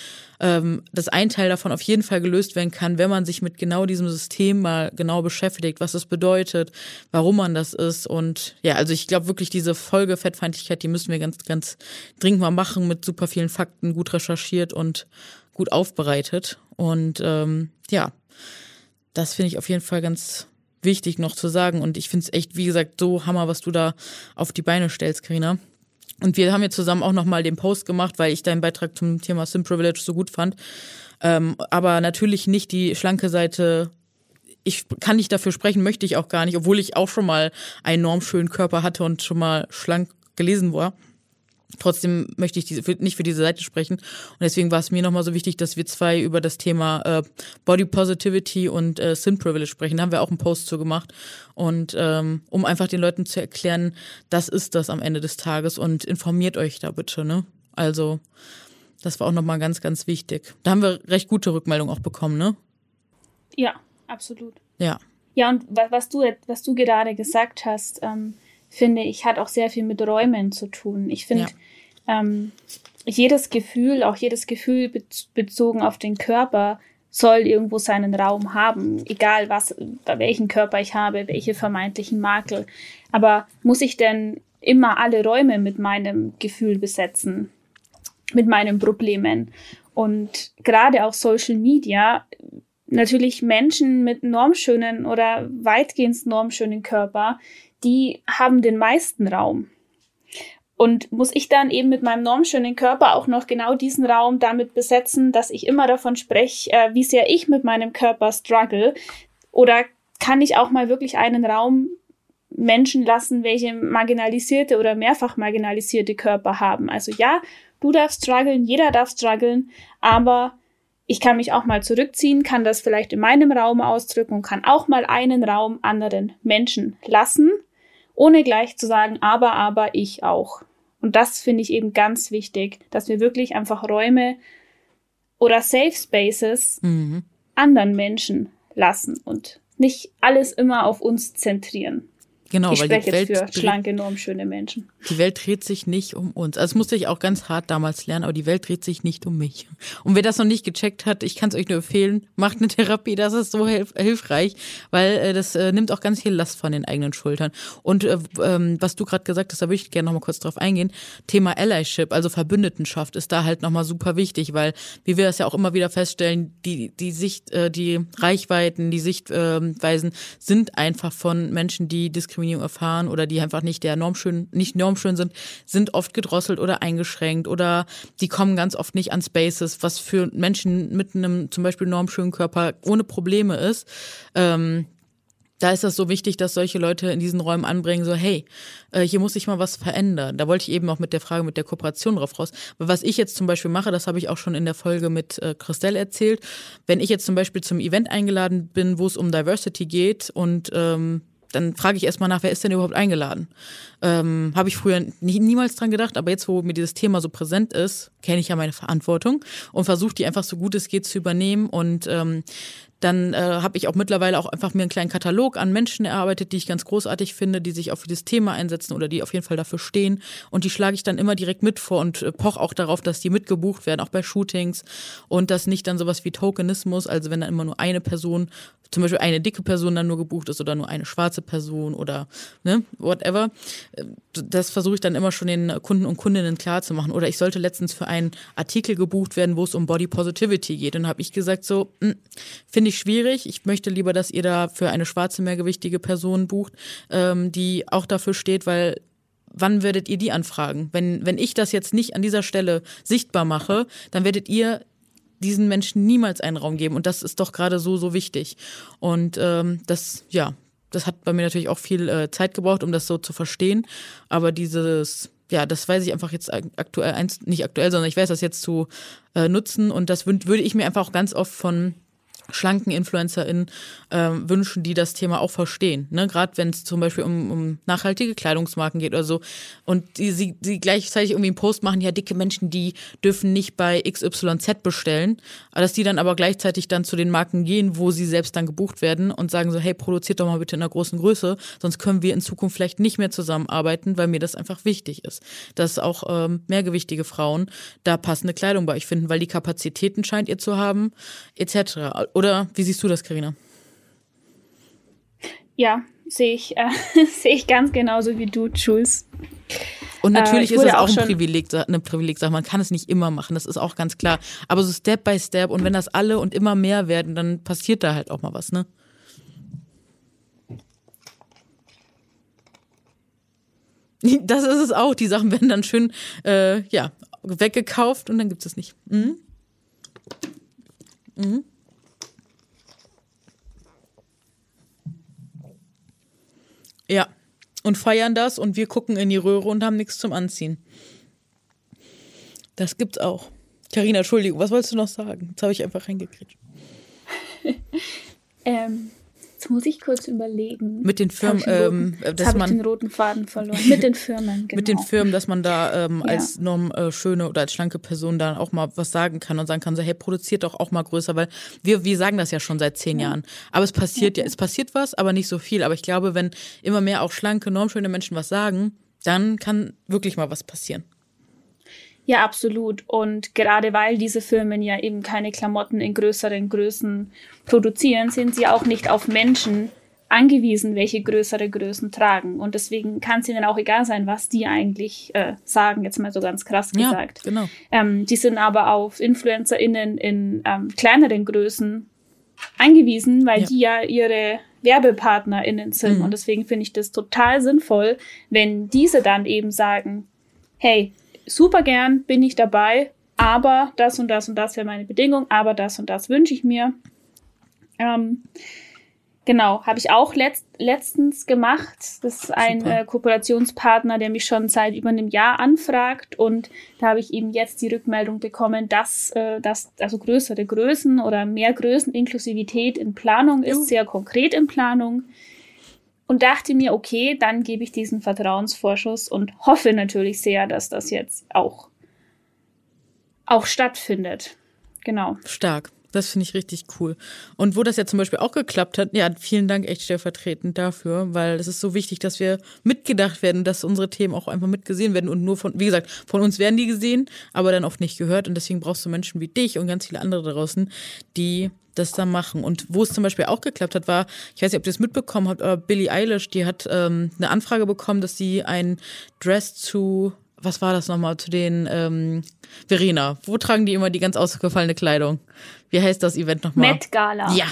ähm, dass ein Teil davon auf jeden Fall gelöst werden kann, wenn man sich mit genau diesem System mal genau beschäftigt, was es bedeutet, warum man das ist und ja, also ich glaube wirklich diese Folge Fettfeindlichkeit, die müssen wir ganz, ganz dringend mal machen mit super vielen Fakten, gut recherchiert und gut aufbereitet und ähm, ja, das finde ich auf jeden Fall ganz wichtig noch zu sagen und ich finde es echt, wie gesagt, so Hammer, was du da auf die Beine stellst, Carina. Und wir haben jetzt zusammen auch nochmal den Post gemacht, weil ich deinen Beitrag zum Thema Thin Privilege so gut fand. Ähm, aber natürlich nicht die schlanke Seite. Ich kann nicht dafür sprechen, möchte ich auch gar nicht, obwohl ich auch schon mal einen enorm schönen Körper hatte und schon mal schlank gelesen war. Trotzdem möchte ich diese, für, nicht für diese Seite sprechen. Und deswegen war es mir nochmal so wichtig, dass wir zwei über das Thema äh, Body Positivity und äh, Thin Privilege sprechen. Da haben wir auch einen Post zu gemacht. Und ähm, um einfach den Leuten zu erklären, das ist das am Ende des Tages. Und informiert euch da bitte, ne? Also, das war auch nochmal ganz, ganz wichtig. Da haben wir recht gute Rückmeldungen auch bekommen, ne? Ja, absolut. Ja. Ja, und was du, was du gerade gesagt hast, ähm, finde ich, hat auch sehr viel mit Räumen zu tun. Ich finde, ja. ähm, jedes Gefühl, auch jedes Gefühl bezogen auf den Körper, soll irgendwo seinen Raum haben, egal was, welchen Körper ich habe, welche vermeintlichen Makel. Aber muss ich denn immer alle Räume mit meinem Gefühl besetzen, mit meinen Problemen? Und gerade auch Social Media, natürlich Menschen mit normschönen oder weitgehend normschönen Körper, die haben den meisten Raum. Und muss ich dann eben mit meinem normschönen Körper auch noch genau diesen Raum damit besetzen, dass ich immer davon spreche, äh, wie sehr ich mit meinem Körper struggle? Oder kann ich auch mal wirklich einen Raum Menschen lassen, welche marginalisierte oder mehrfach marginalisierte Körper haben? Also ja, du darfst strugglen, jeder darf strugglen, aber ich kann mich auch mal zurückziehen, kann das vielleicht in meinem Raum ausdrücken und kann auch mal einen Raum anderen Menschen lassen, ohne gleich zu sagen, aber, aber, ich auch. Und das finde ich eben ganz wichtig, dass wir wirklich einfach Räume oder Safe Spaces mhm. anderen Menschen lassen und nicht alles immer auf uns zentrieren. Genau, ich weil spreche die jetzt Welt für schlanke, normschöne Menschen. Die Welt dreht sich nicht um uns. Also das musste ich auch ganz hart damals lernen, aber die Welt dreht sich nicht um mich. Und wer das noch nicht gecheckt hat, ich kann es euch nur empfehlen, macht eine Therapie, das ist so hilf- hilfreich, weil äh, das äh, nimmt auch ganz viel Last von den eigenen Schultern. Und äh, ähm, was du gerade gesagt hast, da würde ich gerne nochmal kurz drauf eingehen, Thema Allyship, also Verbündetenschaft, ist da halt nochmal super wichtig, weil, wie wir das ja auch immer wieder feststellen, die, die Sicht, äh, die Reichweiten, die Sichtweisen äh, sind einfach von Menschen, die diskriminiert erfahren oder die einfach nicht der normschön, nicht normschön sind, sind oft gedrosselt oder eingeschränkt oder die kommen ganz oft nicht an Spaces, was für Menschen mit einem zum Beispiel normschönen Körper ohne Probleme ist. Ähm, da ist das so wichtig, dass solche Leute in diesen Räumen anbringen, so hey, äh, hier muss ich mal was verändern. Da wollte ich eben auch mit der Frage mit der Kooperation drauf raus. Aber was ich jetzt zum Beispiel mache, das habe ich auch schon in der Folge mit äh, Christelle erzählt, wenn ich jetzt zum Beispiel zum Event eingeladen bin, wo es um Diversity geht und ähm, dann frage ich erstmal nach, wer ist denn überhaupt eingeladen? Ähm, habe ich früher nie, niemals dran gedacht, aber jetzt, wo mir dieses Thema so präsent ist, kenne ich ja meine Verantwortung und versuche die einfach so gut es geht zu übernehmen. Und ähm, dann äh, habe ich auch mittlerweile auch einfach mir einen kleinen Katalog an Menschen erarbeitet, die ich ganz großartig finde, die sich auch für dieses Thema einsetzen oder die auf jeden Fall dafür stehen. Und die schlage ich dann immer direkt mit vor und äh, poche auch darauf, dass die mitgebucht werden, auch bei Shootings. Und dass nicht dann sowas wie Tokenismus, also wenn dann immer nur eine Person, zum Beispiel eine dicke Person dann nur gebucht ist oder nur eine schwarze Person oder ne, whatever. Das versuche ich dann immer schon den Kunden und Kundinnen klarzumachen. Oder ich sollte letztens für einen Artikel gebucht werden, wo es um Body Positivity geht. Und habe ich gesagt so, finde ich schwierig. Ich möchte lieber, dass ihr da für eine schwarze, mehrgewichtige Person bucht, ähm, die auch dafür steht, weil wann werdet ihr die anfragen? Wenn, wenn ich das jetzt nicht an dieser Stelle sichtbar mache, dann werdet ihr diesen Menschen niemals einen Raum geben. Und das ist doch gerade so, so wichtig. Und ähm, das, ja, das hat bei mir natürlich auch viel äh, Zeit gebraucht, um das so zu verstehen. Aber dieses ja, das weiß ich einfach jetzt aktuell, nicht aktuell, sondern ich weiß das jetzt zu äh, nutzen. Und das wür- würde ich mir einfach auch ganz oft von schlanken InfluencerInnen äh, wünschen, die das Thema auch verstehen. Ne? Gerade wenn es zum Beispiel um, um nachhaltige Kleidungsmarken geht oder so und die, sie, die gleichzeitig irgendwie einen Post machen, ja, dicke Menschen, die dürfen nicht bei X Y Z bestellen, dass die dann aber gleichzeitig dann zu den Marken gehen, wo sie selbst dann gebucht werden und sagen so, hey, produziert doch mal bitte in einer großen Größe, sonst können wir in Zukunft vielleicht nicht mehr zusammenarbeiten, weil mir das einfach wichtig ist, dass auch ähm, mehrgewichtige Frauen da passende Kleidung bei euch finden, weil die Kapazitäten scheint ihr zu haben, et cetera. Oder wie siehst du das, Carina? Ja, sehe ich, äh, sehe ich ganz genauso wie du, Jules. Und natürlich äh, ist es auch, auch ein Privileg, eine Privilegsache. Man kann es nicht immer machen, das ist auch ganz klar. Aber so Step by Step und wenn das alle und immer mehr werden, dann passiert da halt auch mal was, ne? Das ist es auch. Die Sachen werden dann schön äh, ja, weggekauft und dann gibt es es nicht. Mhm. Mhm. Ja, und feiern das und wir gucken in die Röhre und haben nichts zum Anziehen. Das gibt's auch. Carina, Entschuldigung, was wolltest du noch sagen? Jetzt habe ich einfach reingekriegt. ähm, Jetzt muss ich kurz überlegen. Mit den Firmen, ähm, dass man den roten Faden verloren. Mit den Firmen, genau. Mit den Firmen, dass man da ähm, ja. als norm äh, schöne oder als schlanke Person dann auch mal was sagen kann und sagen kann, so hey, produziert doch auch mal größer, weil wir, wir sagen das ja schon seit zehn ja. Jahren. Aber es passiert ja. ja, es passiert was, aber nicht so viel. Aber ich glaube, wenn immer mehr auch schlanke, normschöne Menschen was sagen, dann kann wirklich mal was passieren. Ja, absolut. Und gerade weil diese Firmen ja eben keine Klamotten in größeren Größen produzieren, sind sie auch nicht auf Menschen angewiesen, welche größere Größen tragen. Und deswegen kann es ihnen auch egal sein, was die eigentlich äh, sagen, jetzt mal so ganz krass gesagt. Ja, genau. Ähm, die sind aber auf InfluencerInnen in ähm, kleineren Größen angewiesen, weil ja. die ja ihre WerbepartnerInnen sind. Mhm. Und deswegen finde ich das total sinnvoll, wenn diese dann eben sagen, hey, super gern bin ich dabei, aber das und das und das wäre meine Bedingung, aber das und das wünsche ich mir. Ähm, genau, habe ich auch letzt, letztens gemacht. Das ist ein äh, Kooperationspartner, der mich schon seit über einem Jahr anfragt, und da habe ich eben jetzt die Rückmeldung bekommen, dass, äh, dass also größere Größen oder mehr Größen, Inklusivität in Planung ist, sehr konkret in Planung. Und dachte mir, okay, dann gebe ich diesen Vertrauensvorschuss und hoffe natürlich sehr, dass das jetzt auch, auch stattfindet. Genau. Stark. Das finde ich richtig cool. Und wo das ja zum Beispiel auch geklappt hat, ja, vielen Dank echt stellvertretend dafür, weil es ist so wichtig, dass wir mitgedacht werden, dass unsere Themen auch einfach mitgesehen werden und nur von, wie gesagt, von uns werden die gesehen, aber dann oft nicht gehört, und deswegen brauchst du Menschen wie dich und ganz viele andere draußen, die das da machen. Und wo es zum Beispiel auch geklappt hat, war, ich weiß nicht, ob ihr das mitbekommen habt, aber Billie Eilish, die hat ähm, eine Anfrage bekommen, dass sie ein Dress zu, was war das nochmal, zu den, ähm, Verena, wo tragen die immer die ganz ausgefallene Kleidung? Wie heißt das Event nochmal? Met Gala. Ja,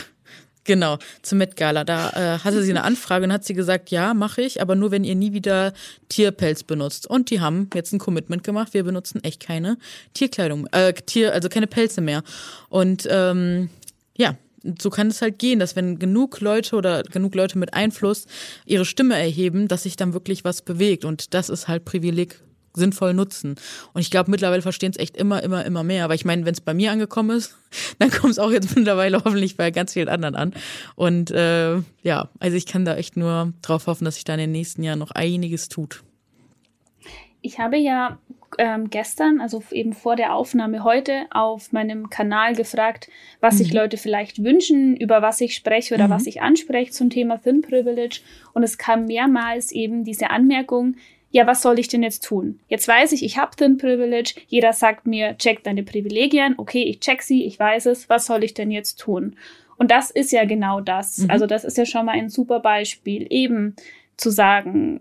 genau, zum Met Gala. Da äh, hatte sie eine Anfrage und hat sie gesagt, ja, mache ich, aber nur, wenn ihr nie wieder Tierpelz benutzt. Und die haben jetzt ein Commitment gemacht, wir benutzen echt keine Tierkleidung, äh, Tier, also keine Pelze mehr. Und, ähm, ja, so kann es halt gehen, dass wenn genug Leute oder genug Leute mit Einfluss ihre Stimme erheben, dass sich dann wirklich was bewegt, und das ist halt Privileg sinnvoll nutzen. Und ich glaube, mittlerweile verstehen es echt immer, immer, immer mehr. Aber ich meine, wenn es bei mir angekommen ist, dann kommt es auch jetzt mittlerweile hoffentlich bei ganz vielen anderen an. Und äh, ja, also ich kann da echt nur drauf hoffen, dass sich da in den nächsten Jahren noch einiges tut. Ich habe ja ähm, gestern, also eben vor der Aufnahme heute, auf meinem Kanal gefragt, was mhm. sich Leute vielleicht wünschen, über was ich spreche oder mhm. was ich anspreche zum Thema Thin Privilege. Und es kam mehrmals eben diese Anmerkung, ja, was soll ich denn jetzt tun? Jetzt weiß ich, ich habe Thin Privilege. Jeder sagt mir, check deine Privilegien. Okay, ich check sie, ich weiß es. Was soll ich denn jetzt tun? Und das ist ja genau das. Mhm. Also das ist ja schon mal ein super Beispiel, eben zu sagen,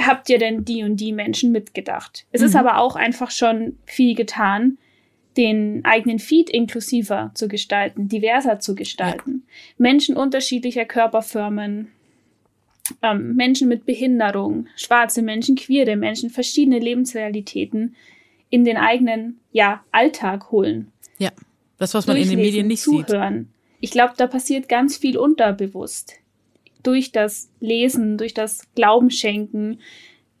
habt ihr denn die und die Menschen mitgedacht? Es mhm. ist aber auch einfach schon viel getan, den eigenen Feed inklusiver zu gestalten, diverser zu gestalten. Ja. Menschen unterschiedlicher Körperformen, Ähm, Menschen mit Behinderung, schwarze Menschen, queere Menschen, verschiedene Lebensrealitäten in den eigenen, ja, Alltag holen. Ja, das, was man in den Medien nicht sieht. Zuhören. Ich glaube, da passiert ganz viel unterbewusst. Durch das Lesen, durch das Glauben schenken,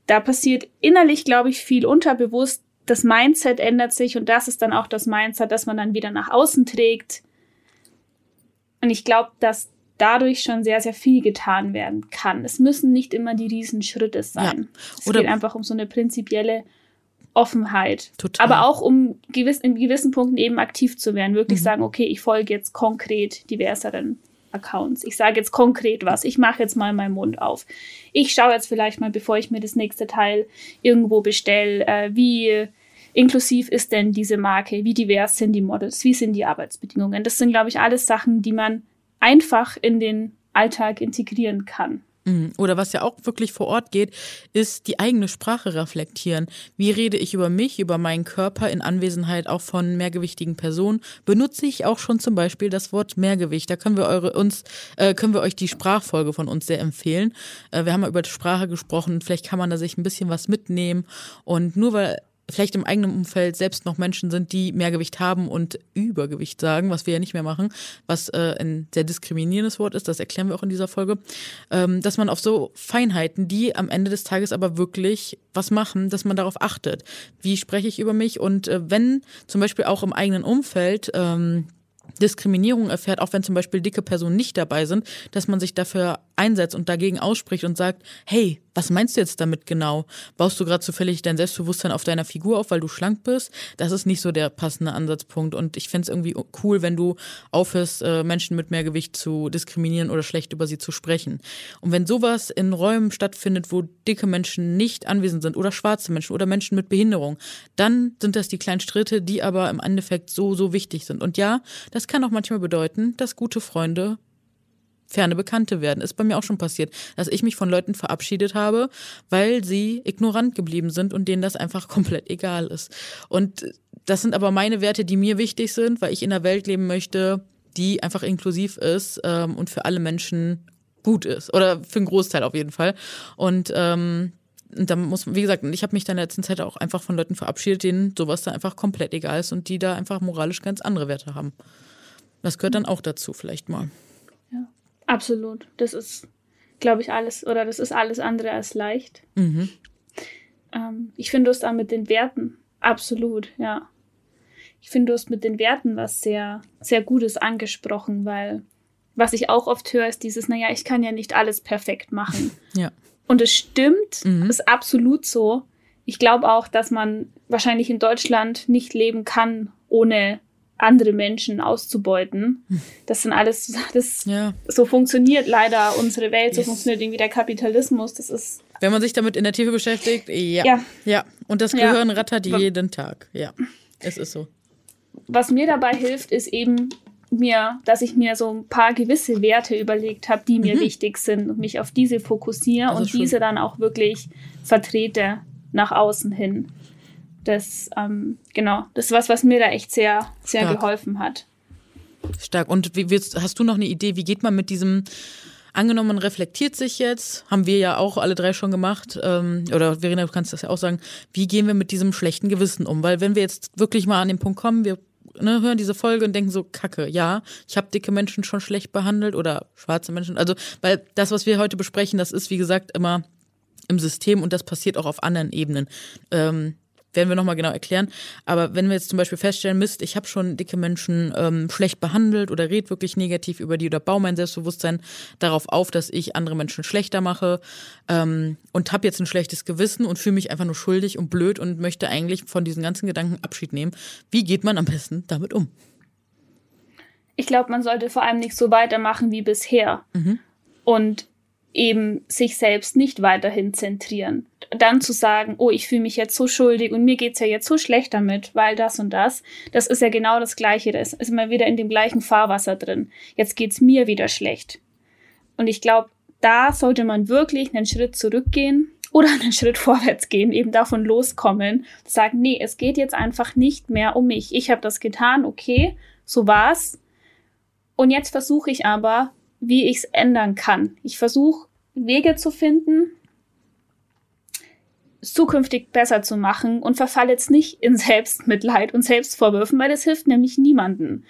da passiert innerlich, glaube ich, viel unterbewusst. Das Mindset ändert sich, und das ist dann auch das Mindset, das man dann wieder nach außen trägt. Und ich glaube, dass dadurch schon sehr, sehr viel getan werden kann. Es müssen nicht immer die Riesenschritte sein. Ja. Es geht einfach um so eine prinzipielle Offenheit. Total. Aber auch um gewiss, in gewissen Punkten eben aktiv zu werden. Wirklich mhm. sagen, okay, ich folge jetzt konkret diverseren Accounts. Ich sage jetzt konkret was. Ich mache jetzt mal meinen Mund auf. Ich schaue jetzt vielleicht mal, bevor ich mir das nächste Teil irgendwo bestelle, äh, wie inklusiv ist denn diese Marke? Wie divers sind die Models? Wie sind die Arbeitsbedingungen? Das sind, glaube ich, alles Sachen, die man einfach in den Alltag integrieren kann. Oder was ja auch wirklich vor Ort geht, ist die eigene Sprache reflektieren. Wie rede ich über mich, über meinen Körper in Anwesenheit auch von mehrgewichtigen Personen? Benutze ich auch schon zum Beispiel das Wort Mehrgewicht? Da können wir eure, uns, äh, können wir euch die Sprachfolge von uns sehr empfehlen. Äh, wir haben ja über die Sprache gesprochen. Vielleicht kann man da sich ein bisschen was mitnehmen. Und nur weil vielleicht im eigenen Umfeld selbst noch Menschen sind, die Mehrgewicht haben und Übergewicht sagen, was wir ja nicht mehr machen, was äh, ein sehr diskriminierendes Wort ist, das erklären wir auch in dieser Folge, ähm, dass man auf so Feinheiten, die am Ende des Tages aber wirklich was machen, dass man darauf achtet. Wie spreche ich über mich? Und äh, wenn zum Beispiel auch im eigenen Umfeld ähm, Diskriminierung erfährt, auch wenn zum Beispiel dicke Personen nicht dabei sind, dass man sich dafür einsetzt und dagegen ausspricht und sagt, hey, was meinst du jetzt damit genau? Baust du gerade zufällig dein Selbstbewusstsein auf deiner Figur auf, weil du schlank bist? Das ist nicht so der passende Ansatzpunkt und ich fände es irgendwie cool, wenn du aufhörst, Menschen mit mehr Gewicht zu diskriminieren oder schlecht über sie zu sprechen. Und wenn sowas in Räumen stattfindet, wo dicke Menschen nicht anwesend sind oder schwarze Menschen oder Menschen mit Behinderung, dann sind das die kleinen Schritte, die aber im Endeffekt so, so wichtig sind. Und ja, das kann auch manchmal bedeuten, dass gute Freunde ferne Bekannte werden. Ist bei mir auch schon passiert, dass ich mich von Leuten verabschiedet habe, weil sie ignorant geblieben sind und denen das einfach komplett egal ist. Und das sind aber meine Werte, die mir wichtig sind, weil ich in einer Welt leben möchte, die einfach inklusiv ist ähm, und für alle Menschen gut ist. Oder für einen Großteil auf jeden Fall. Und ähm, Und dann muss man, wie gesagt, ich habe mich dann in der letzten Zeit auch einfach von Leuten verabschiedet, denen sowas da einfach komplett egal ist und die da einfach moralisch ganz andere Werte haben. Das gehört dann auch dazu vielleicht mal. Ja, absolut. Das ist, glaube ich, alles, oder das ist alles andere als leicht. Mhm. Ähm, ich finde, du hast auch mit den Werten, absolut, ja. Ich finde, du hast mit den Werten was sehr, sehr Gutes angesprochen, weil was ich auch oft höre, ist dieses, naja, ich kann ja nicht alles perfekt machen. Ja. Und es stimmt, mhm. ist absolut so. Ich glaube auch, dass man wahrscheinlich in Deutschland nicht leben kann, ohne andere Menschen auszubeuten. Das sind alles, das ja. so funktioniert leider unsere Welt, so yes. funktioniert irgendwie der Kapitalismus. Das ist, wenn man sich damit in der Tiefe beschäftigt, ja. ja. ja. Und das Gehirn ja. rattert jeden Tag. Ja, es ist so. Was mir dabei hilft, ist eben mir, dass ich mir so ein paar gewisse Werte überlegt habe, die mir mhm. wichtig sind und mich auf diese fokussiere also und schön. diese dann auch wirklich vertrete nach außen hin. Das, ähm, genau, das ist was, was mir da echt sehr, sehr Stark. geholfen hat. Stark. Und wie, hast du noch eine Idee, wie geht man mit diesem, angenommen man reflektiert sich jetzt, haben wir ja auch alle drei schon gemacht, ähm, oder Verena, du kannst das ja auch sagen, wie gehen wir mit diesem schlechten Gewissen um? Weil wenn wir jetzt wirklich mal an den Punkt kommen, wir Ne, hören diese Folge und denken so, Kacke, ja, ich habe dicke Menschen schon schlecht behandelt oder schwarze Menschen, also weil das, was wir heute besprechen, das ist, wie gesagt, immer im System und das passiert auch auf anderen Ebenen. Ähm, werden wir nochmal genau erklären, aber wenn wir jetzt zum Beispiel feststellen, Mist, ich habe schon dicke Menschen ähm, schlecht behandelt oder rede wirklich negativ über die oder baue mein Selbstbewusstsein darauf auf, dass ich andere Menschen schlechter mache ähm, und habe jetzt ein schlechtes Gewissen und fühle mich einfach nur schuldig und blöd und möchte eigentlich von diesen ganzen Gedanken Abschied nehmen. Wie geht man am besten damit um? Ich glaube, man sollte vor allem nicht so weitermachen wie bisher mhm. und eben sich selbst nicht weiterhin zentrieren. Dann zu sagen, oh, ich fühle mich jetzt so schuldig und mir geht's ja jetzt so schlecht damit, weil das und das, das ist ja genau das Gleiche, das ist immer wieder in dem gleichen Fahrwasser drin. Jetzt geht's mir wieder schlecht. Und ich glaube, da sollte man wirklich einen Schritt zurückgehen oder einen Schritt vorwärts gehen, eben davon loskommen, sagen, nee, es geht jetzt einfach nicht mehr um mich. Ich habe das getan, okay, so war's. Und jetzt versuche ich aber, wie ich es ändern kann. Ich versuche, Wege zu finden, zukünftig besser zu machen und verfalle jetzt nicht in Selbstmitleid und Selbstvorwürfen, weil das hilft nämlich niemandem.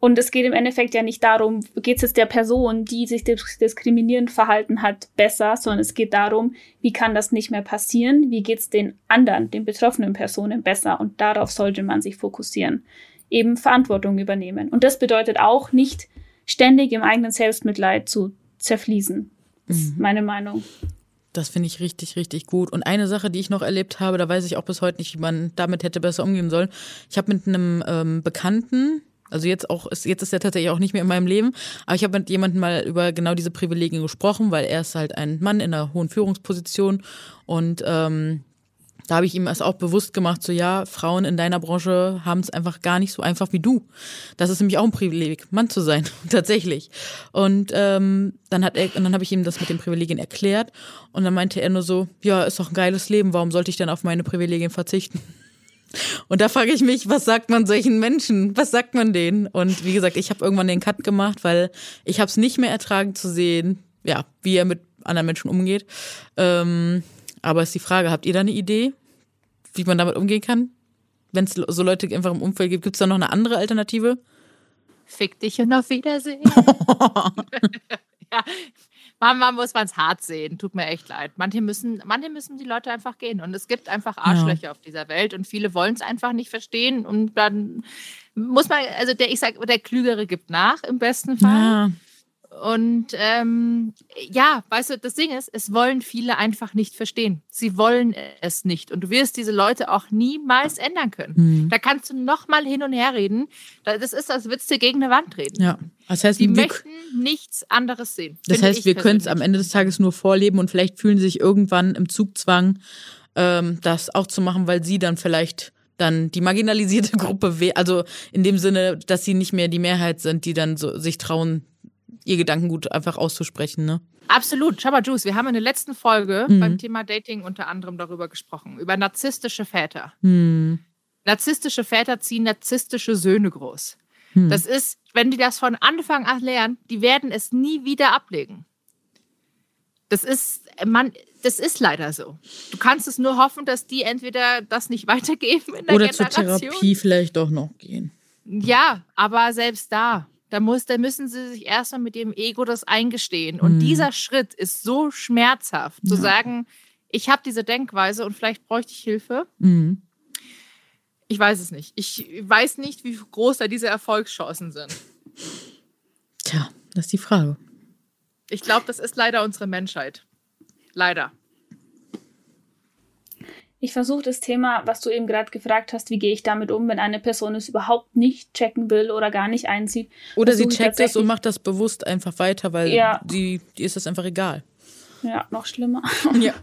Und es geht im Endeffekt ja nicht darum, geht es jetzt der Person, die sich diskriminierend verhalten hat, besser, sondern es geht darum, wie kann das nicht mehr passieren, wie geht es den anderen, den betroffenen Personen besser und darauf sollte man sich fokussieren. Eben Verantwortung übernehmen. Und das bedeutet auch nicht, ständig im eigenen Selbstmitleid zu zerfließen, ist mhm. meine Meinung. Das finde ich richtig, richtig gut. Und eine Sache, die ich noch erlebt habe, da weiß ich auch bis heute nicht, wie man damit hätte besser umgehen sollen. Ich habe mit einem ähm, Bekannten, also jetzt auch ist, jetzt ist er tatsächlich auch nicht mehr in meinem Leben, aber ich habe mit jemandem mal über genau diese Privilegien gesprochen, weil er ist halt ein Mann in einer hohen Führungsposition und ähm, da habe ich ihm das auch bewusst gemacht, so ja, Frauen in deiner Branche haben es einfach gar nicht so einfach wie du. Das ist nämlich auch ein Privileg, Mann zu sein, tatsächlich. Und ähm, dann hat er, und dann habe ich ihm das mit den Privilegien erklärt und dann meinte er nur so, ja, ist doch ein geiles Leben, warum sollte ich denn auf meine Privilegien verzichten? Und da frage ich mich, was sagt man solchen Menschen? Was sagt man denen? Und wie gesagt, ich habe irgendwann den Cut gemacht, weil ich habe es nicht mehr ertragen zu sehen, ja, wie er mit anderen Menschen umgeht. Ähm... Aber ist die Frage, habt ihr da eine Idee, wie man damit umgehen kann? Wenn es so Leute einfach im Umfeld gibt, gibt es da noch eine andere Alternative? Fick dich und auf Wiedersehen. ja, manchmal muss man es hart sehen. Tut mir echt leid. Manche müssen, manche müssen die Leute einfach gehen. Und es gibt einfach Arschlöcher ja. auf dieser Welt. Und viele wollen es einfach nicht verstehen. Und dann muss man, also der, ich sag, der Klügere gibt nach im besten Fall. Ja. Und ähm, ja, weißt du, das Ding ist, es wollen viele einfach nicht verstehen. Sie wollen es nicht. Und du wirst diese Leute auch niemals ändern können. Mhm. Da kannst du nochmal hin und her reden. Das ist, als würdest du gegen eine Wand reden. Ja. Das heißt, die möchten nichts anderes sehen. Das heißt, wir können es am Ende des Tages nur vorleben und vielleicht fühlen sie sich irgendwann im Zugzwang, ähm, das auch zu machen, weil sie dann vielleicht dann die marginalisierte Gruppe, we- also in dem Sinne, dass sie nicht mehr die Mehrheit sind, die dann so sich trauen, ihr Gedankengut einfach auszusprechen, ne? Absolut. Schau mal, Juice, wir haben in der letzten Folge mhm. beim Thema Dating unter anderem darüber gesprochen, über narzisstische Väter. Mhm. Narzisstische Väter ziehen narzisstische Söhne groß. Mhm. Das ist, wenn die das von Anfang an lernen, die werden es nie wieder ablegen. Das ist, man, das ist leider so. Du kannst es nur hoffen, dass die entweder das nicht weitergeben in der oder Generation. Oder zur Therapie vielleicht doch noch gehen. Ja, aber selbst da. Da, muss, da müssen sie sich erstmal mit ihrem Ego das eingestehen. Und mhm. dieser Schritt ist so schmerzhaft, zu ja. sagen, ich habe diese Denkweise und vielleicht bräuchte ich Hilfe. Mhm. Ich weiß es nicht. Ich weiß nicht, wie groß da diese Erfolgschancen sind. Tja, das ist die Frage. Ich glaube, das ist leider unsere Menschheit. Leider. Ich versuche das Thema, was du eben gerade gefragt hast, wie gehe ich damit um, wenn eine Person es überhaupt nicht checken will oder gar nicht einzieht. Oder sie checkt es und macht das bewusst einfach weiter, weil ja. die, die ist das einfach egal. Ja, noch schlimmer. Ja.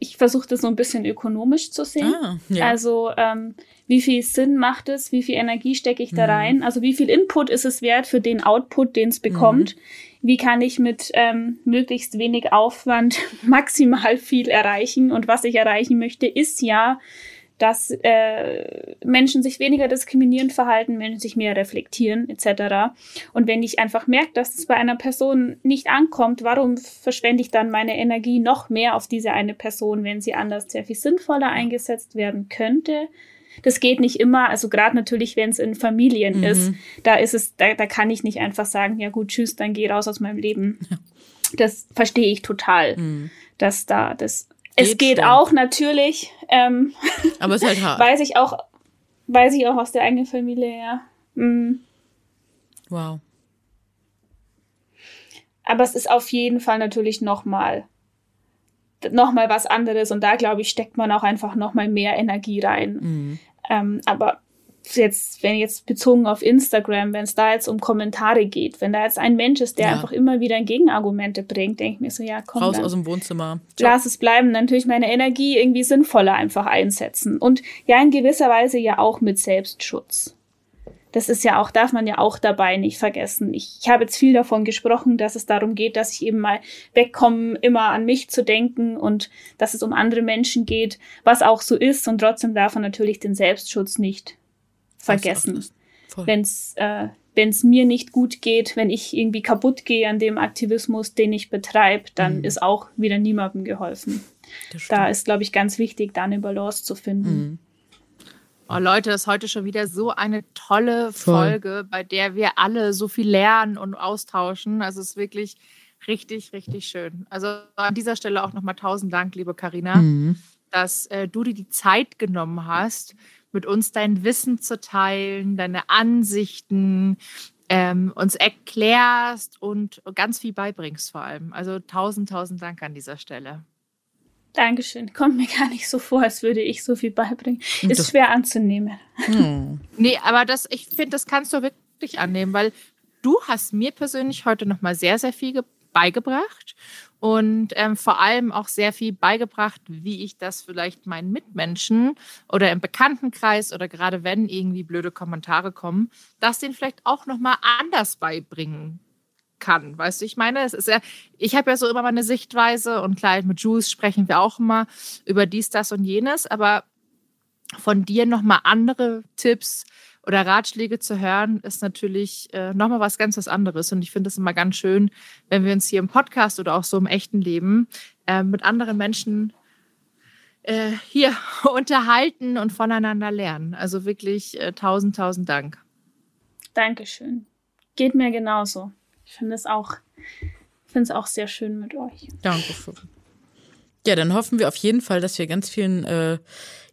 Ich versuche das so ein bisschen ökonomisch zu sehen. Ah, ja. Also ähm, wie viel Sinn macht es, wie viel Energie stecke ich da mhm. rein, also wie viel Input ist es wert für den Output, den es bekommt. Mhm. Wie kann ich mit ähm, möglichst wenig Aufwand maximal viel erreichen? Und was ich erreichen möchte, ist ja, dass äh, Menschen sich weniger diskriminierend verhalten, Menschen sich mehr reflektieren et cetera. Und wenn ich einfach merke, dass es bei einer Person nicht ankommt, warum verschwende ich dann meine Energie noch mehr auf diese eine Person, wenn sie anders sehr viel sinnvoller eingesetzt werden könnte? Das geht nicht immer, also gerade natürlich, wenn es in Familien mhm. ist, da ist es, da, da kann ich nicht einfach sagen, ja gut, tschüss, dann geh raus aus meinem Leben. Ja. Das verstehe ich total, mhm. dass da das. Geht es geht schon. Auch natürlich, ähm, aber es ist halt hart. weiß ich auch, weiß ich auch aus der eigenen Familie, ja. Mhm. Wow. Aber es ist auf jeden Fall natürlich nochmal. nochmal was anderes und da, glaube ich, steckt man auch einfach nochmal mehr Energie rein. Mhm. Ähm, aber jetzt, wenn jetzt bezogen auf Instagram, wenn es da jetzt um Kommentare geht, wenn da jetzt ein Mensch ist, der ja. einfach immer wieder Gegenargumente bringt, denke ich mir so, ja komm, raus aus dem Wohnzimmer. Lass es bleiben, natürlich meine Energie irgendwie sinnvoller einfach einsetzen und ja in gewisser Weise ja auch mit Selbstschutz. Das ist ja auch, darf man ja auch dabei nicht vergessen. Ich, ich habe jetzt viel davon gesprochen, dass es darum geht, dass ich eben mal wegkomme, immer an mich zu denken und dass es um andere Menschen geht, was auch so ist. Und trotzdem darf man natürlich den Selbstschutz nicht vergessen. Wenn es äh, wenn's mir nicht gut geht, wenn ich irgendwie kaputt gehe an dem Aktivismus, den ich betreibe, dann mhm. ist auch wieder niemandem geholfen. Da ist, glaube ich, ganz wichtig, da eine Balance zu finden. Mhm. Oh Leute, das ist heute schon wieder so eine tolle Folge, Voll. bei der wir alle so viel lernen und austauschen. Also es ist wirklich richtig, richtig schön. Also an dieser Stelle auch nochmal tausend Dank, liebe Carina, mhm. dass äh, du dir die Zeit genommen hast, mit uns dein Wissen zu teilen, deine Ansichten, ähm, uns erklärst und ganz viel beibringst vor allem. Also tausend, tausend Dank an dieser Stelle. Dankeschön. Kommt mir gar nicht so vor, als würde ich so viel beibringen. Ist das schwer anzunehmen. Hm. Nee, aber das, ich finde, das kannst du wirklich annehmen, weil du hast mir persönlich heute nochmal sehr, sehr viel beigebracht und ähm, vor allem auch sehr viel beigebracht, wie ich das vielleicht meinen Mitmenschen oder im Bekanntenkreis oder gerade wenn irgendwie blöde Kommentare kommen, dass denen vielleicht auch nochmal anders beibringen kann, weißt du, ich meine, es ist ja, ich habe ja so immer meine Sichtweise und klar, mit Jules sprechen wir auch immer über dies, das und jenes, aber von dir nochmal andere Tipps oder Ratschläge zu hören, ist natürlich äh, nochmal was ganz was anderes und ich finde es immer ganz schön, wenn wir uns hier im Podcast oder auch so im echten Leben äh, mit anderen Menschen äh, hier unterhalten und voneinander lernen. Also wirklich äh, tausend, tausend Dank. Dankeschön. Geht mir genauso. Ich finde es auch finde es auch sehr schön mit euch. Danke. Ja, dann hoffen wir auf jeden Fall, dass wir ganz vielen äh,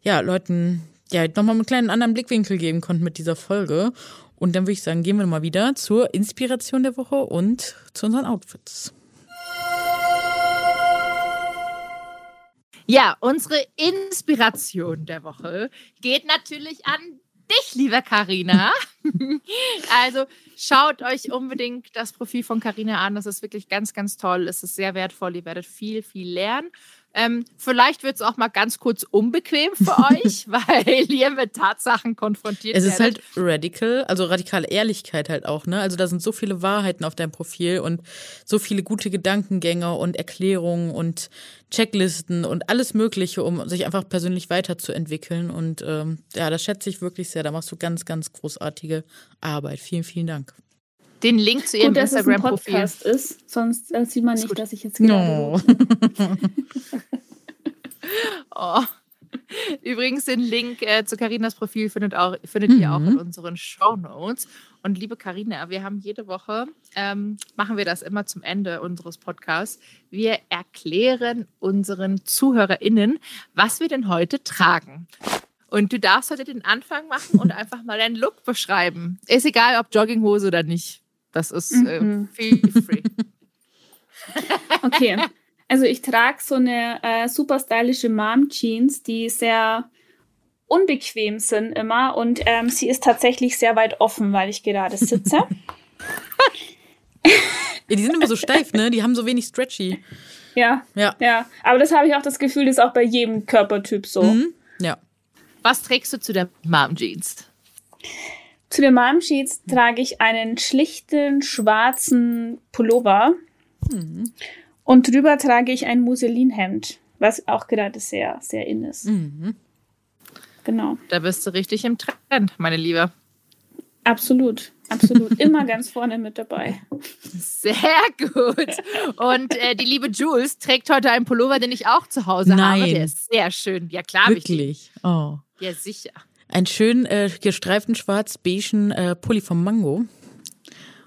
ja, Leuten ja, nochmal einen kleinen anderen Blickwinkel geben konnten mit dieser Folge. Und dann würde ich sagen, gehen wir mal wieder zur Inspiration der Woche und zu unseren Outfits. Ja, unsere Inspiration der Woche geht natürlich an dich, liebe Carina. Also schaut euch unbedingt das Profil von Carina an. Das ist wirklich ganz, ganz toll. Es ist sehr wertvoll. Ihr werdet viel, viel lernen. Ähm, vielleicht wird es auch mal ganz kurz unbequem für euch, weil ihr mit Tatsachen konfrontiert werdet. Es ist halt radical, also radikale Ehrlichkeit halt auch, ne? Also da sind so viele Wahrheiten auf deinem Profil und so viele gute Gedankengänge und Erklärungen und Checklisten und alles Mögliche, um sich einfach persönlich weiterzuentwickeln. Und ähm, ja, das schätze ich wirklich sehr. Da machst du ganz, ganz großartige Arbeit. Vielen, vielen Dank. Den Link zu ihrem Instagram-Profil. Gut, dass es ein Podcast ist, sonst äh, sieht man nicht, dass ich jetzt genau. Oh. Übrigens, den Link äh, zu Carinas Profil findet, auch, findet mhm. ihr auch in unseren Shownotes. Und liebe Carina, wir haben jede Woche, ähm, machen wir das immer zum Ende unseres Podcasts, wir erklären unseren ZuhörerInnen, was wir denn heute tragen. Und du darfst heute den Anfang machen und einfach mal deinen Look beschreiben. Ist egal, ob Jogginghose oder nicht. Das ist äh, feel free. Okay, also ich trage so eine äh, super stylische Mom-Jeans, die sehr unbequem sind immer. Und ähm, sie ist tatsächlich sehr weit offen, weil ich gerade sitze. Ja, die sind immer so steif, ne? Die haben so wenig stretchy. Ja, ja. ja. Aber das habe ich auch das Gefühl, das ist auch bei jedem Körpertyp so. Mhm. Ja. Was trägst du zu der Mom-Jeans? Zu der Mom-Jeans trage ich einen schlichten, schwarzen Pullover. Mhm. Und drüber trage ich ein Musselinhemd, was auch gerade sehr, sehr in ist. Mhm. Genau. Da bist du richtig im Trend, meine Liebe. Absolut, absolut. Immer ganz vorne mit dabei. Sehr gut. Und äh, die liebe Jules trägt heute einen Pullover, den ich auch zu Hause Nein. habe. Der ist sehr schön. Ja, klar. Wirklich? Oh. Ja, sicher. Einen schönen äh, gestreiften schwarz-beigen äh, Pulli vom Mango.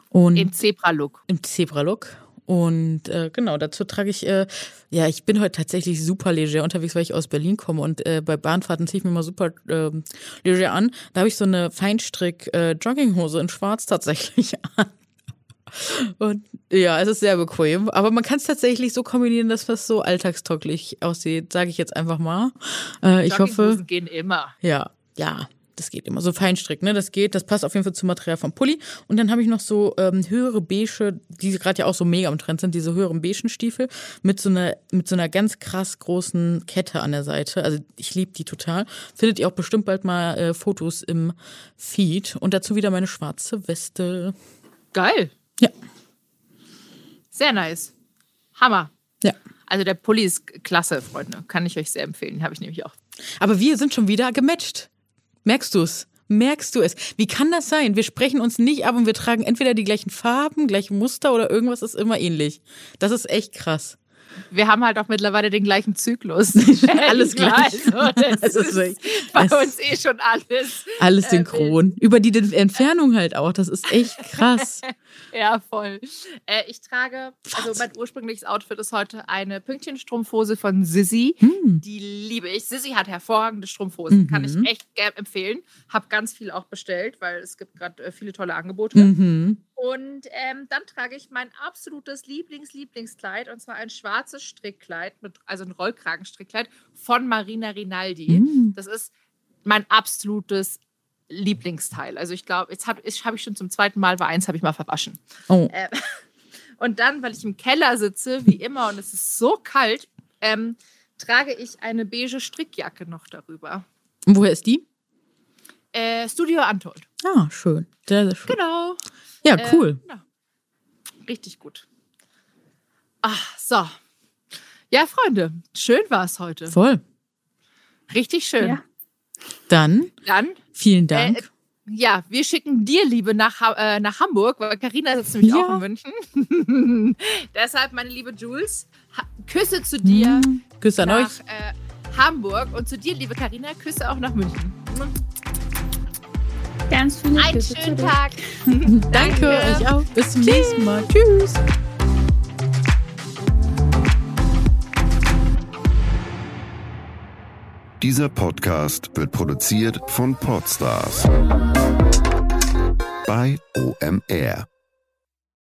Und Im Zebra-Look. Im Zebra-Look. Und äh, genau, dazu trage ich, äh, ja, ich bin heute tatsächlich super leger unterwegs, weil ich aus Berlin komme und äh, bei Bahnfahrten ziehe ich mir immer super äh, leger an. Da habe ich so eine Feinstrick-Jogginghose äh, in schwarz tatsächlich an. Und ja, es ist sehr bequem, aber man kann es tatsächlich so kombinieren, dass das so alltagstauglich aussieht, sage ich jetzt einfach mal. Äh, ich hoffe, gehen immer. Ja, ja. Das geht immer. So Feinstrick, ne? Das geht. Das passt auf jeden Fall zum Material vom Pulli. Und dann habe ich noch so ähm, höhere beige, die gerade ja auch so mega im Trend sind, diese höheren beigen Stiefel mit so einer mit so einer ganz krass großen Kette an der Seite. Also ich liebe die total. Findet ihr auch bestimmt bald mal äh, Fotos im Feed. Und dazu wieder meine schwarze Weste. Geil. Ja. Sehr nice. Hammer. Ja. Also der Pulli ist klasse, Freunde. Kann ich euch sehr empfehlen. Habe ich nämlich auch. Aber wir sind schon wieder gematcht. Merkst du es? Merkst du es? Wie kann das sein? Wir sprechen uns nicht ab und wir tragen entweder die gleichen Farben, gleiche Muster oder irgendwas ist immer ähnlich. Das ist echt krass. Wir haben halt auch mittlerweile den gleichen Zyklus. alles gleich. Also, das ist ist bei uns eh schon alles. Alles synchron. Über die Entfernung halt auch. Das ist echt krass. Ja, voll. Äh, ich trage, also mein ursprüngliches Outfit ist heute eine Pünktchenstrumpfhose von Sissy. Hm. Die liebe ich. Sissy hat hervorragende Strumpfhosen. Mhm. Kann ich echt gerne empfehlen. Hab ganz viel auch bestellt, weil es gibt gerade äh, viele tolle Angebote. Mhm. Und ähm, dann trage ich mein absolutes Lieblings-Lieblingskleid, und zwar ein schwarzes Strickkleid, mit, also ein Rollkragenstrickkleid von Marina Rinaldi. Mhm. Das ist mein absolutes Lieblingsteil. Also ich glaube, jetzt habe ich, hab ich schon zum zweiten Mal, weil eins habe ich mal verwaschen. Oh. Ähm, und dann, weil ich im Keller sitze, wie immer, und es ist so kalt, ähm, trage ich eine beige Strickjacke noch darüber. Und woher ist die? Äh, Studio Untold. Ah, schön. Sehr, sehr schön. Genau. Ja, cool. Äh, ja. Richtig gut. Ach, so. Ja, Freunde, schön war es heute. Voll. Richtig schön. Ja. Dann, Dann, vielen Dank. Äh, ja, wir schicken dir, Liebe, nach, äh, nach Hamburg, weil Carina sitzt nämlich ja. auch in München. Deshalb, meine liebe Jules, ha- Küsse zu dir. Mm, Küsse an nach, euch. Äh, Hamburg. Und zu dir, liebe Carina, Küsse auch nach München. Ganz viele Einen Küsse schönen Tag. Danke, euch auch. Bis zum Tschüss. nächsten Mal. Tschüss. Dieser Podcast wird produziert von Podstars bei O M R.